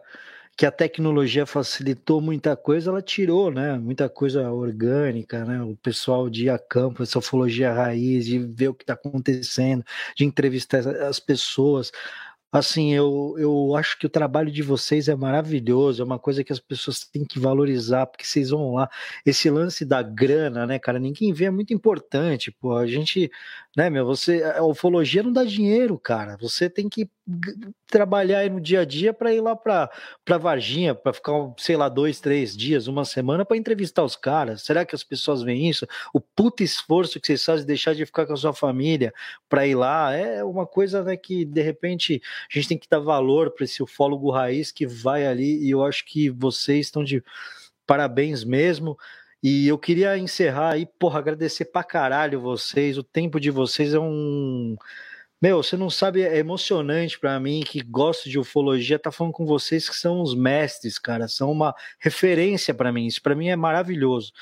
que a tecnologia facilitou muita coisa, ela tirou, né? Muita coisa orgânica, né? O pessoal de ir a campo, essa ufologia raiz, de ver o que está acontecendo, de entrevistar as pessoas... Assim, eu, eu acho que o trabalho de vocês é maravilhoso, é uma coisa que as pessoas têm que valorizar, porque vocês vão lá. Esse lance da grana, né, cara? Ninguém vê, é muito importante, pô. A gente, né, meu, você, a ufologia não dá dinheiro, cara. Você tem que trabalhar aí no dia a dia para ir lá para para Varginha, para ficar, sei lá, dois, três dias, uma semana, para entrevistar os caras. Será que as pessoas veem isso? O puto esforço que vocês fazem de deixar de ficar com a sua família para ir lá é uma coisa, né, que, de repente... A gente tem que dar valor para esse ufólogo raiz que vai ali, e eu acho que vocês estão de parabéns mesmo. E eu queria encerrar aí, porra, agradecer pra caralho vocês. O tempo de vocês é um... Meu, você não sabe, é emocionante pra mim, que gosto de ufologia, tá falando com vocês que são os mestres, cara. São uma referência pra mim. Isso pra mim é maravilhoso.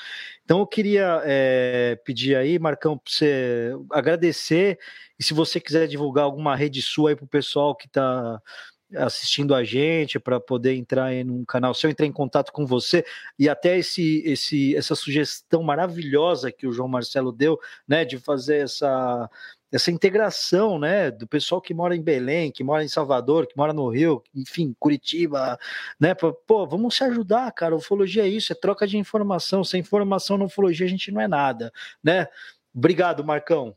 Então eu queria é, pedir aí, Marcão, pra você agradecer. E se você quiser divulgar alguma rede sua aí pro pessoal que tá assistindo a gente, para poder entrar aí num canal, se eu entrar em contato com você, e até esse, esse, essa sugestão maravilhosa que o João Marcelo deu, né, de fazer essa... essa integração, né, do pessoal que mora em Belém, que mora em Salvador, que mora no Rio, enfim, Curitiba, né, pô, vamos se ajudar, cara, ufologia é isso, é troca de informação, sem informação na ufologia a gente não é nada, né, obrigado, Marcão.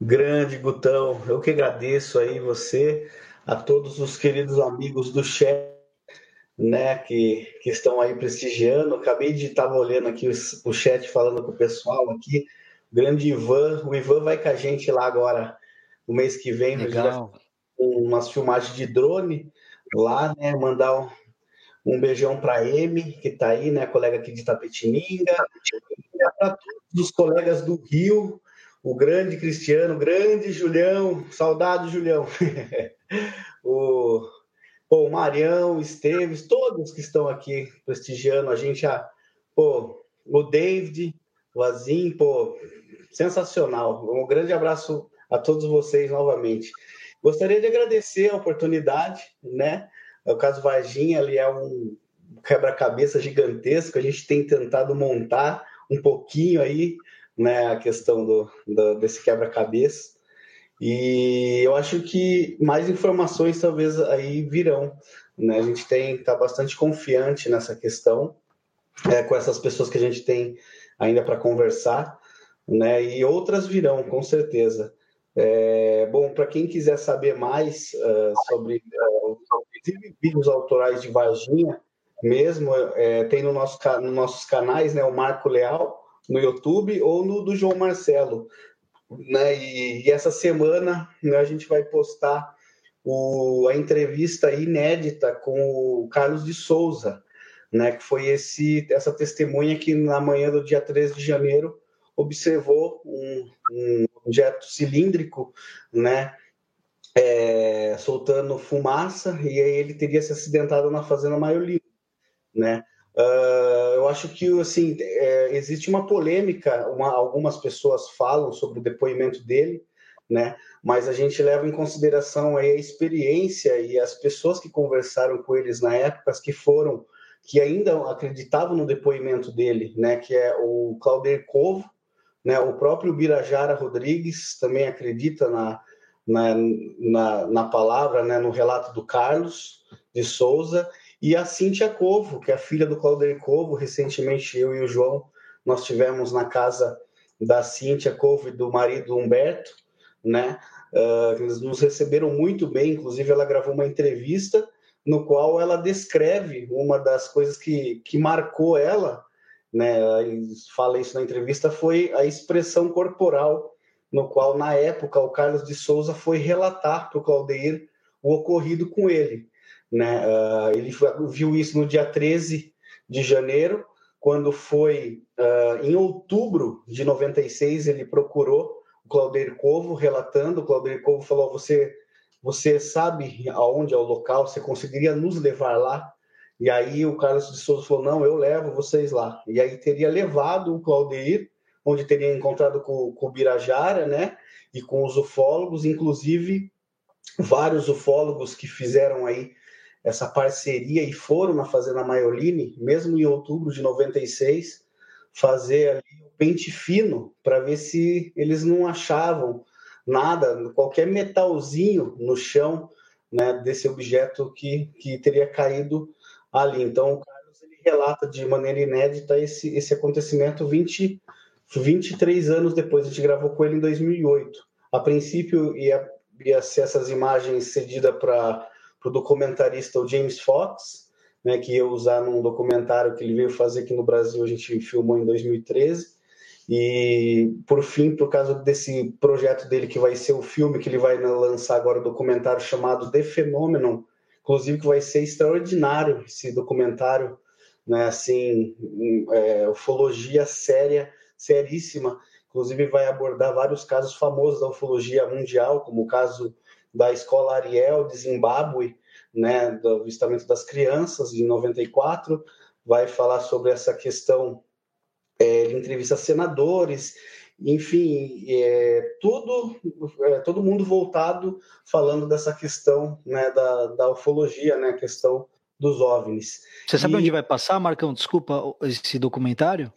Grande, Gutão, eu que agradeço aí você, a todos os queridos amigos do chat, né, que, que estão aí prestigiando. Acabei de estar olhando aqui os, o chat, falando com o pessoal aqui. O grande Ivan, o Ivan vai com a gente lá agora, no mês que vem, umas filmagens de drone lá, né, mandar um, um beijão para Emi, que está aí, né, colega aqui de Tapetininga, para todos os colegas do Rio, o grande Cristiano, o grande Julião, saudade Julião, o, pô, o Marião, Esteves, todos que estão aqui prestigiando a gente, a, pô, o David, o Azim, pô, sensacional, um grande abraço a todos vocês novamente. Gostaria de agradecer a oportunidade, né? O caso Varginha ali é um quebra-cabeça gigantesco, a gente tem tentado montar um pouquinho aí, né, a questão do, do, desse quebra-cabeça, e eu acho que mais informações talvez aí virão, né? A gente tem, tá bastante confiante nessa questão, é, com essas pessoas que a gente tem ainda para conversar, né? E outras virão, com certeza. É, bom, para quem quiser saber mais uh, sobre uh, vídeos autorais de Varginha mesmo, é, tem no nosso, nos nossos canais, né, o Marco Leal no YouTube ou no do João Marcelo, né, e, e essa semana, né, a gente vai postar o, a entrevista inédita com o Carlos de Souza, né, que foi esse, essa testemunha que na manhã do dia treze de janeiro observou um, um objeto cilíndrico, né, é, soltando fumaça, e aí ele teria se acidentado na Fazenda Maiolina, né? Uh, eu acho que, assim, é, existe uma polêmica, uma, algumas pessoas falam sobre o depoimento dele, né, mas a gente leva em consideração aí a experiência e as pessoas que conversaram com eles na época, as que foram, que ainda acreditavam no depoimento dele, né, que é o Cláudio Covo, né, o próprio Birajara Rodrigues também acredita na, na, na, na palavra, né, no relato do Carlos de Souza, e a Cíntia Covo, que é a filha do Cláudio Covo. Recentemente eu e o João, nós tivemos na casa da Cíntia Covo e do marido Humberto, né, uh, eles nos receberam muito bem, inclusive ela gravou uma entrevista no qual ela descreve uma das coisas que, que marcou ela, né, fala isso na entrevista, foi a expressão corporal, no qual, na época, o Carlos de Souza foi relatar para o Claudeir o ocorrido com ele, né? Uh, ele viu isso no dia treze de janeiro, quando foi, uh, em outubro de noventa e seis, ele procurou o Claudeir Covo, relatando. O Claudeir Covo falou, você, você sabe aonde é o local, você conseguiria nos levar lá? E aí o Carlos de Souza falou, não, eu levo vocês lá. E aí teria levado o Claudeir, onde teria encontrado com, com o Birajara, né, e com os ufólogos, inclusive vários ufólogos que fizeram aí essa parceria e foram na Fazenda Maiolina, mesmo em outubro de noventa e seis, fazer ali o pente fino para ver se eles não achavam nada, qualquer metalzinho no chão, né, desse objeto que, que teria caído ali. Então, o Carlos ele relata de maneira inédita esse, esse acontecimento vinte, vinte e três anos depois. A gente gravou com ele em dois mil e oito. A princípio, ia, ia ser essas imagens cedidas para o documentarista o James Fox, né, que ia usar num documentário que ele veio fazer aqui no Brasil, a gente filmou em dois mil e treze. E, por fim, por causa desse projeto dele, que vai ser o filme que ele vai lançar agora, o documentário chamado The Phenomenon, inclusive, que vai ser extraordinário esse documentário, né, assim, é, ufologia séria, seríssima, inclusive vai abordar vários casos famosos da ufologia mundial, como o caso da Escola Ariel de Zimbábue, né, do avistamento das crianças, em noventa e quatro, vai falar sobre essa questão, é, ele entrevista senadores, enfim, é, tudo, é, todo mundo voltado falando dessa questão, né, da, da ufologia, né, a questão dos OVNIs. Você sabe e... onde vai passar, Marcão? Desculpa, esse documentário?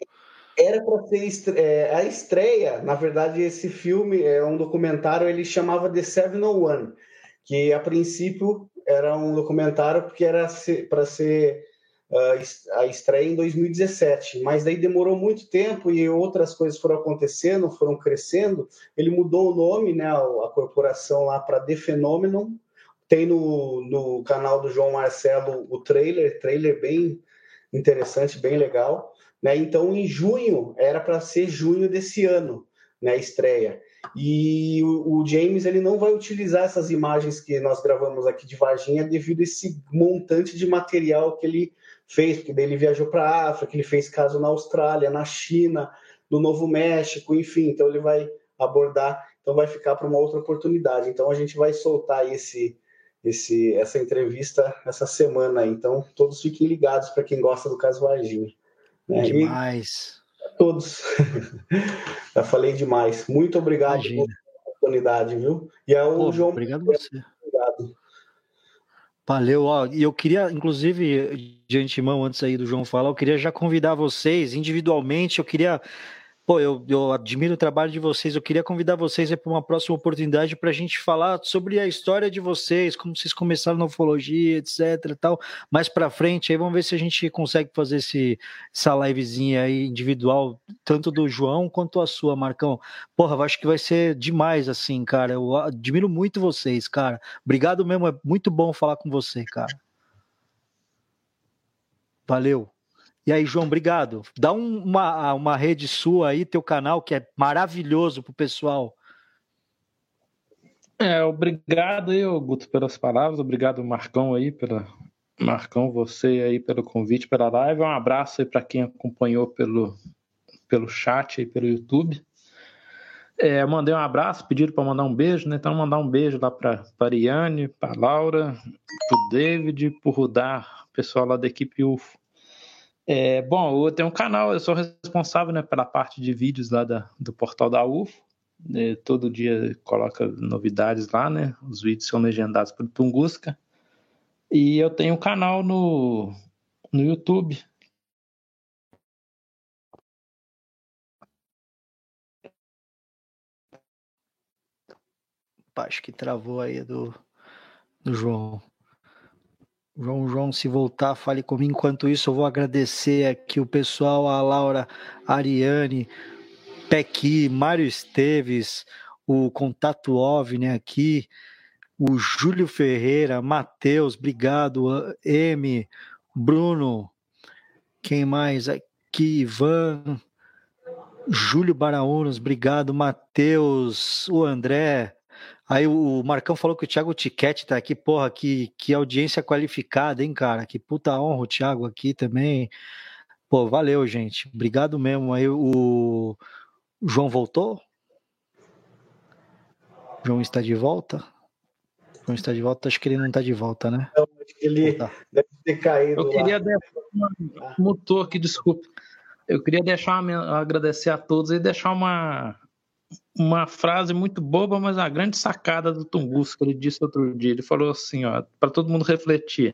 Era para ser estre... é, a estreia, na verdade, esse filme, é um documentário, ele chamava The seven oh one, que a princípio era um documentário porque era para ser a estreia em dois mil e dezessete, mas daí demorou muito tempo e outras coisas foram acontecendo, foram crescendo. Ele mudou o nome, né, a corporação lá para The Phenomenon, Tem no, no canal do João Marcelo o trailer, trailer bem interessante, bem legal. Né? Então, em junho, era para ser junho desse ano, né, a estreia. E o, o James ele não vai utilizar essas imagens que nós gravamos aqui de Varginha devido a esse montante de material que ele fez, porque daí ele viajou para a África, ele fez caso na Austrália, na China, no Novo México, enfim. Então, ele vai abordar, então vai ficar para uma outra oportunidade. Então, a gente vai soltar esse... Esse, essa entrevista essa semana. Então, todos fiquem ligados para quem gosta do caso Varginha. Né? Demais. E todos. Já falei demais. Muito obrigado Imagina. Pela oportunidade, viu? E ao Pô, João. Obrigado a você. Obrigado. Valeu. E eu queria, inclusive, de antemão, antes aí do João falar, eu queria já convidar vocês individualmente, eu queria... Pô, eu, eu admiro o trabalho de vocês, eu queria convidar vocês para uma próxima oportunidade para a gente falar sobre a história de vocês, como vocês começaram na ufologia, etc e tal, mais para frente, aí vamos ver se a gente consegue fazer esse, essa livezinha aí individual, tanto do João quanto a sua, Marcão. Porra, eu acho que vai ser demais assim, cara, eu admiro muito vocês, cara, obrigado mesmo, é muito bom falar com você, cara. Valeu. E aí, João, obrigado. Dá uma, uma rede sua aí, teu canal, que é maravilhoso pro pessoal. É, obrigado aí, Guto, pelas palavras. Obrigado, Marcão, aí, pela... Marcão, você aí, pelo convite, pela live. Um abraço aí para quem acompanhou pelo, pelo chat e pelo YouTube. É, mandei um abraço, pediram para mandar um beijo, né? Então, mandar um beijo lá para a Ariane, para a Laura, para o David, para o Rudar, pessoal lá da equipe U F O. É, bom, eu tenho um canal, eu sou responsável, né, pela parte de vídeos lá da, do portal da U F O, né, todo dia coloca novidades lá, né, os vídeos são legendados pelo Tunguska, e eu tenho um canal no, no YouTube. Acho que travou aí do, do João. João, João, se voltar, fale comigo. Enquanto isso, eu vou agradecer aqui o pessoal, a Laura, a Ariane, Pequi, Mário Esteves, o Contato OVNI aqui, o Júlio Ferreira, Matheus, obrigado, M, Bruno, quem mais aqui? Ivan, Júlio Baraunos, obrigado, Matheus, o André. Aí o Marcão falou que o Thiago Tiquete tá aqui, porra, que, que audiência qualificada, hein, cara? Que puta honra o Thiago aqui também. Pô, valeu, gente. Obrigado mesmo. Aí o, o João voltou? O João está de volta? O João está de volta? Acho que ele não está de volta, né? Não, acho que ele tá. Deve ter caído. Eu queria deixar... Mutou aqui, desculpa. Eu queria deixar uma... agradecer a todos e deixar uma... uma frase muito boba, mas a grande sacada do Tunguska, ele disse outro dia, ele falou assim, ó, para todo mundo refletir,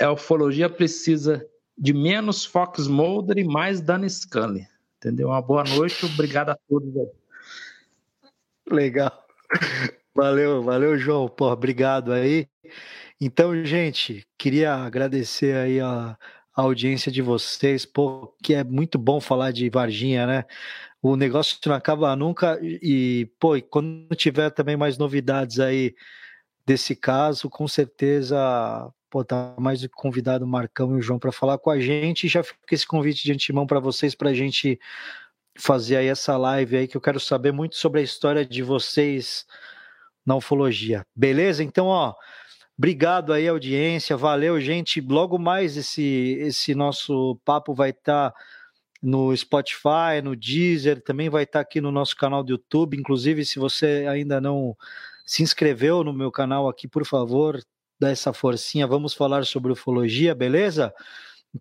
a ufologia precisa de menos Fox Mulder e mais Dan Scully, entendeu? Uma boa noite, obrigado a todos. Legal, valeu, valeu, João, porra, obrigado aí. Então, gente, queria agradecer aí a, a audiência de vocês, pô, que é muito bom falar de Varginha, né? O negócio não acaba nunca e, pô, e quando tiver também mais novidades aí desse caso, com certeza, pô, tá mais convidado o Marcão e o João para falar com a gente. Já fica esse convite de antemão para vocês, para a gente fazer aí essa live aí, que eu quero saber muito sobre a história de vocês na ufologia. Beleza? Então, ó, obrigado aí, audiência. Valeu, gente. Logo mais esse, esse nosso papo vai estar... Tá no Spotify, no Deezer, também vai estar aqui no nosso canal do YouTube, inclusive se você ainda não se inscreveu no meu canal aqui, por favor, dá essa forcinha, vamos falar sobre ufologia, beleza?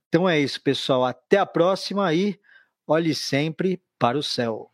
Então é isso, pessoal, até a próxima e olhe sempre para o céu.